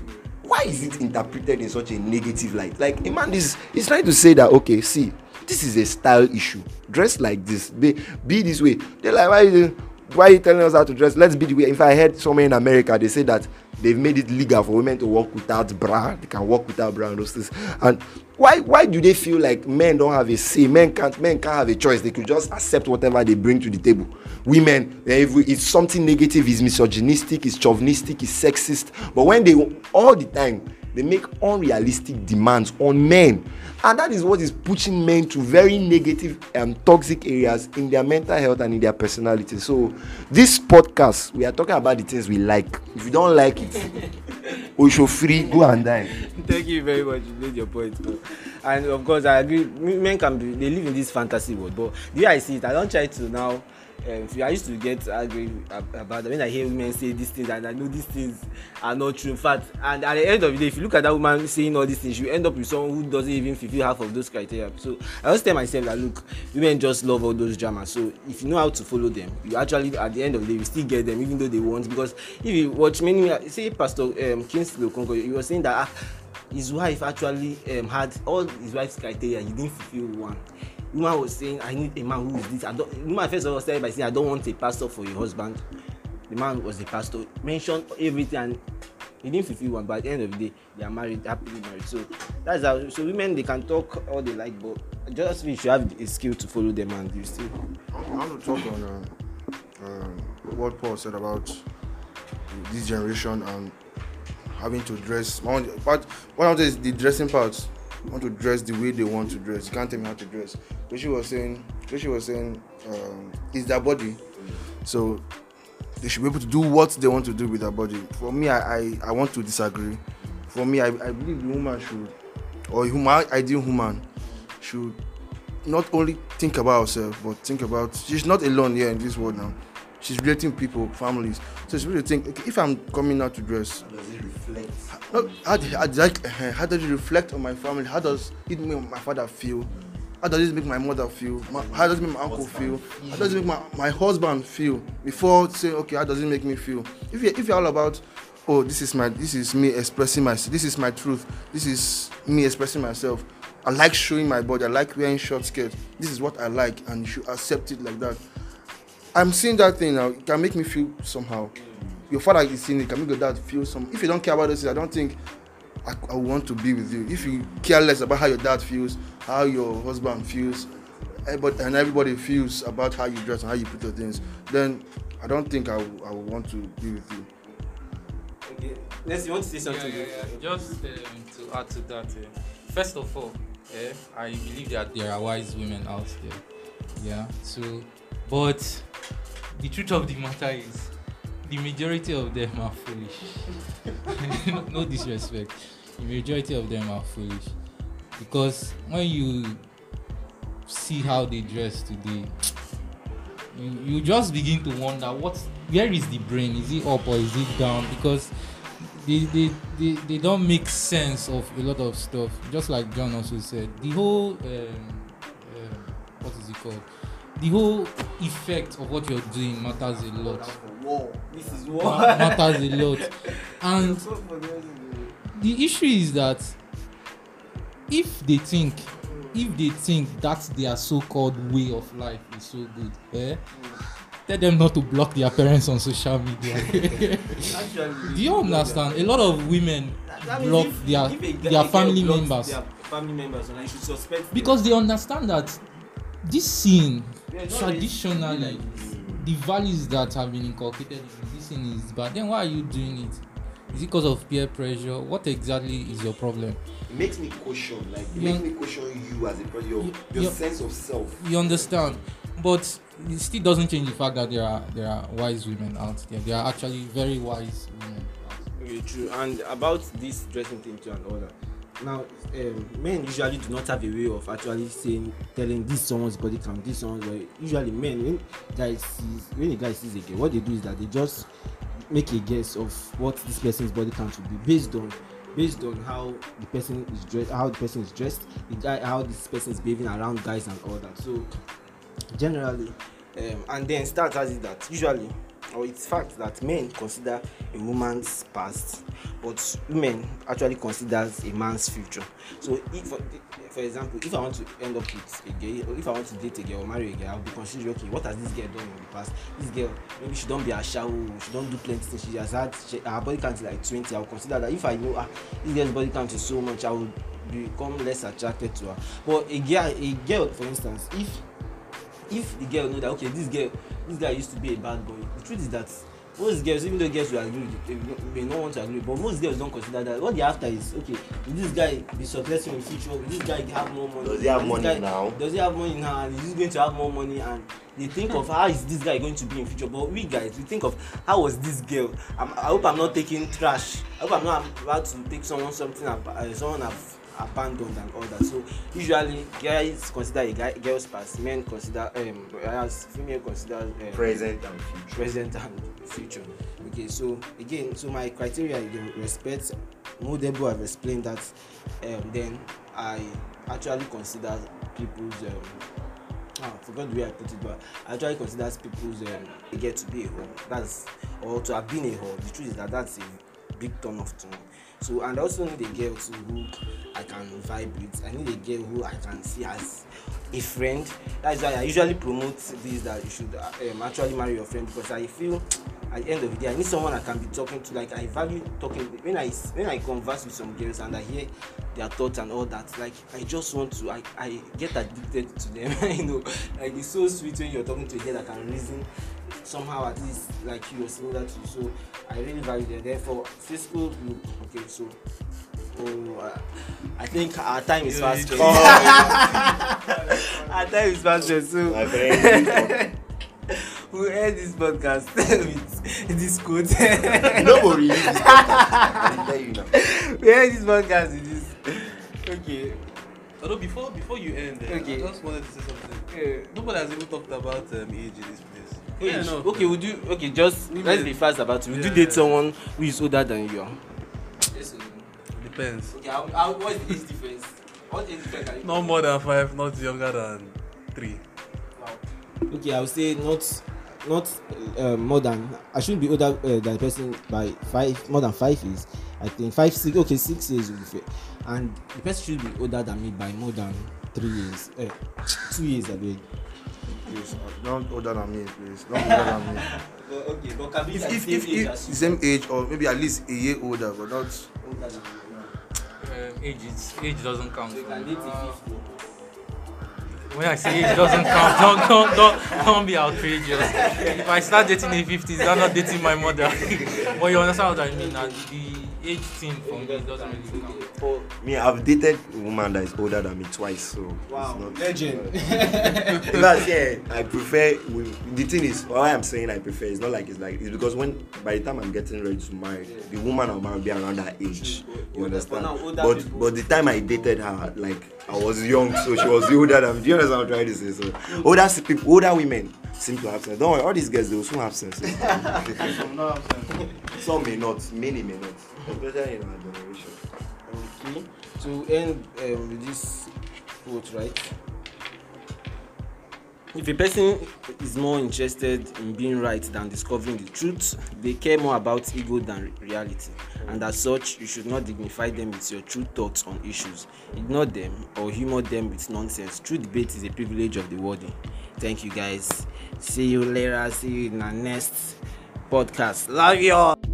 why is it interpreted in such a negative light? Like, a man is he's trying to say that, okay, see, this is a style issue. Dress like this. Be, be this way. They're like, why is it? Why are you telling us how to dress? Let's be the way. If I heard somewhere in America, they say that they've made it legal for women to walk without bra. They can walk without bra and those things. And why why do they feel like men don't have a say? Men can't men can't have a choice. They could just accept whatever they bring to the table. Women, it's something negative, it's misogynistic, it's chauvinistic, it's sexist. But when they all the time they make unrealistic demands on men. And that is what is pushing men to very negative and um, toxic areas in their mental health and in their personality. So this podcast, we are talking about the things we like. If you don't like it, Osho free, go and die. Thank you very much. You made your point, bro. And of course, I agree. Men can be, they live in this fantasy world. But the way I see it, I don't try to now. Um, I used to get angry about when I hear women say these things, and I know these things are not true. In fact, and at the end of the day, if you look at that woman saying all these things, you end up with someone who doesn't even fulfill half of those criteria. So I always tell myself that, look, women just love all those dramas. So if you know how to follow them, you actually, at the end of the day, you still get them, even though they won't. Because if you watch many, say Pastor um, Kingsley Okonkwo, you were saying that ah, his wife actually um, had all his wife's criteria, he didn't fulfill one. Woman was saying, I need a man who is this. I don't. Woman first was started by saying, I don't want a pastor for your husband. The man was a pastor. Mentioned everything, and he didn't fulfill one. But at the end of the day, they are married, happily married. So that's how. So women, they can talk all they like, but just you should have a skill to follow them, and you still. I want to talk on uh, uh, what Paul said about this generation and having to dress. But one of these the dressing parts. Want to dress the way they want to dress. You can't tell me how to dress. But she was saying, she was saying, um, it's their body, so they should be able to do what they want to do with their body. For me, I, I, I want to disagree. For me, I, I believe the woman should, or human ideal woman, should not only think about herself, but think about she's not alone here in this world now. She's relating people, families. So she's really think, okay, if I'm coming out to dress, how does it reflect? How, how, how, how does it reflect on my family? How does it make my father feel? How does it make my mother feel? How does it make my uncle feel? How does it make my, my husband feel? Before saying, okay, how does it make me feel? If you're, if you're all about, oh, this is my, this is me expressing myself. This is my truth. This is me expressing myself. I like showing my body. I like wearing short skirts. This is what I like, and you should accept it like that. I'm seeing that thing now, it can make me feel somehow. Your father is seeing it, can make your dad feel some. If you don't care about this, I don't think I, I want to be with you. If you care less about how your dad feels, how your husband feels, everybody, and everybody feels about how you dress and how you put your things, then I don't think I, I would want to be with you. Okay. Let's, you want to say something? Yeah, yeah, yeah. Just um, to add to that, uh, first of all, uh, I believe that there are wise women out there. Yeah, so, but the truth of the matter is, the majority of them are foolish. no, no disrespect. The majority of them are foolish. Because when you see how they dress today, you just begin to wonder what, where is the brain? Is it up or is it down? Because they they, they, they don't make sense of a lot of stuff. Just like John also said, the whole um, uh, what is it called? The whole effect of what you're doing matters a lot. Whoa, this is war. Matters a lot, and the issue is that if they think. If they think that their so-called way of life is so good, eh? Tell them not to block their parents on social media. Actually, do you understand? A lot of women that block if, their if their family members. Their family members, and I should suspect because them. They understand that this scene, traditionally, the values that have been inculcated in this scene is bad. Then why are you doing it? Is it because of peer pressure? What exactly is your problem? It makes me question, like, it yeah. makes me question you as a person, your, your yeah. sense of self. You understand, but it still doesn't change the fact that there are there are wise women out there. There are actually very wise women. Okay, true. And about this dressing thing too and all that. Now, um, men usually do not have a way of actually saying, telling this someone's body count, this someone's body. Usually, men when guys sees when a guy sees a girl, what they do is that they just make a guess of what this person's body count would be based on based on how the person is dressed, how the person is dressed, the guy, how this person is behaving around guys and all that. So generally, um, and then start as it that usually, or it's fact that men consider a woman's past, but women actually considers a man's future. So if, for example, if I want to end up with a girl, or if I want to date a girl or marry a girl, I'll be considering, okay, what has this girl done in the past? This girl, maybe she don't be a shower, she don't do plenty things, she has had, she, her body count is like twenty. I'll consider that if I know ah, this girl's body count is so much, I will become less attracted to her. But a girl, a girl, for instance, if If the girl know that, okay, this girl, this guy used to be a bad boy. The truth is that most girls, even though girls will agree, they may not want to agree, but most girls don't consider that. What they're after is, okay, will this guy be successful in the future? Will this guy have more money? Does he have money guy, now? Does he have money now? Is he going to have more money? And they think of how is this guy going to be in the future. But we guys, we think of how was this girl? I'm, I hope I'm not taking trash. I hope I'm not about to take someone something. Uh, someone have. Abandoned and all that. So usually guys consider a guy, girl's past, men consider um whereas female consider um, present and future. Present and future. Okay, so again, so my criteria is respect. Modebo have explained that um, then I actually consider people's um I forgot the way I put it, but I actually consider people's um they get to be a whore. That's or to have been a whore. The truth is that that's a big turn off to me. So, and I also need a girl too who I can vibe with. I need a girl who I can see as a friend. That's why I usually promote this, that you should um, actually marry your friend, because I feel at the end of the day I need someone I can be talking to. Like, I value talking when I when I converse with some girls and I hear their thoughts and all that. Like, I just want to I, I get addicted to them. You know, like, it's so sweet when you're talking to a girl that can reason. Somehow, at least, like, you are similar to you, so I really value them. Therefore, physical look, okay, so oh, uh, I think our time is fast. Oh, our time is fast, so we'll end this podcast with this quote. No worry, this podcast. We end this podcast with this. Okay. Although before before you end, uh, okay. I just wanted to say something. Okay. Nobody has even talked about um, age in this place. Age. Yeah, no. Okay, would you okay just we let's be fast about it. Would yeah, you date yeah. someone who is older than you are? Yes, depends. Okay, how, how, what is the age difference? What age difference are you? Not more than five, not younger than three. Wow. Okay, I would say not not uh, more than I shouldn't be older uh, than a person by five more than five years. I think five six okay six years would be fair. And the person should be older than me by more than three years. Uh, two years I mean. Please, not older than me, please. Not older than me. But okay, but can be if, like if, if, if the same age or maybe at least a year older, but not older than me. Um, age, is, age doesn't count. So can date uh, when I say age doesn't count, don't, don't, don't, don't be outrageous. If I start dating in the fifties, I'm not dating my mother. But you understand what I mean? And the age thing for me doesn't really count. Oh. Me, I've dated a woman that is older than me twice, so wow, it's not legend. Because yeah, I prefer. The thing is, why I'm saying I prefer it's not like it's like it's because when by the time I'm getting ready to marry, yeah. the woman I'll marry will be around that age. You understand? But but, but the time I dated her, like I was young, so she was older than me. Do you understand what I'm trying to say? So older people, older women seem to have sense. Don't worry, all these guys, they will soon have sense. Some not have sense. Some may not, many may not. Especially in our generation. Okay. To end um, with this quote, right? If a person is more interested in being right than discovering the truth, they care more about ego than reality. And as such, you should not dignify them with your true thoughts on issues. Ignore them or humor them with nonsense. True debate is a privilege of the worthy. Thank you guys. See you later. See you in our next podcast. Love you all.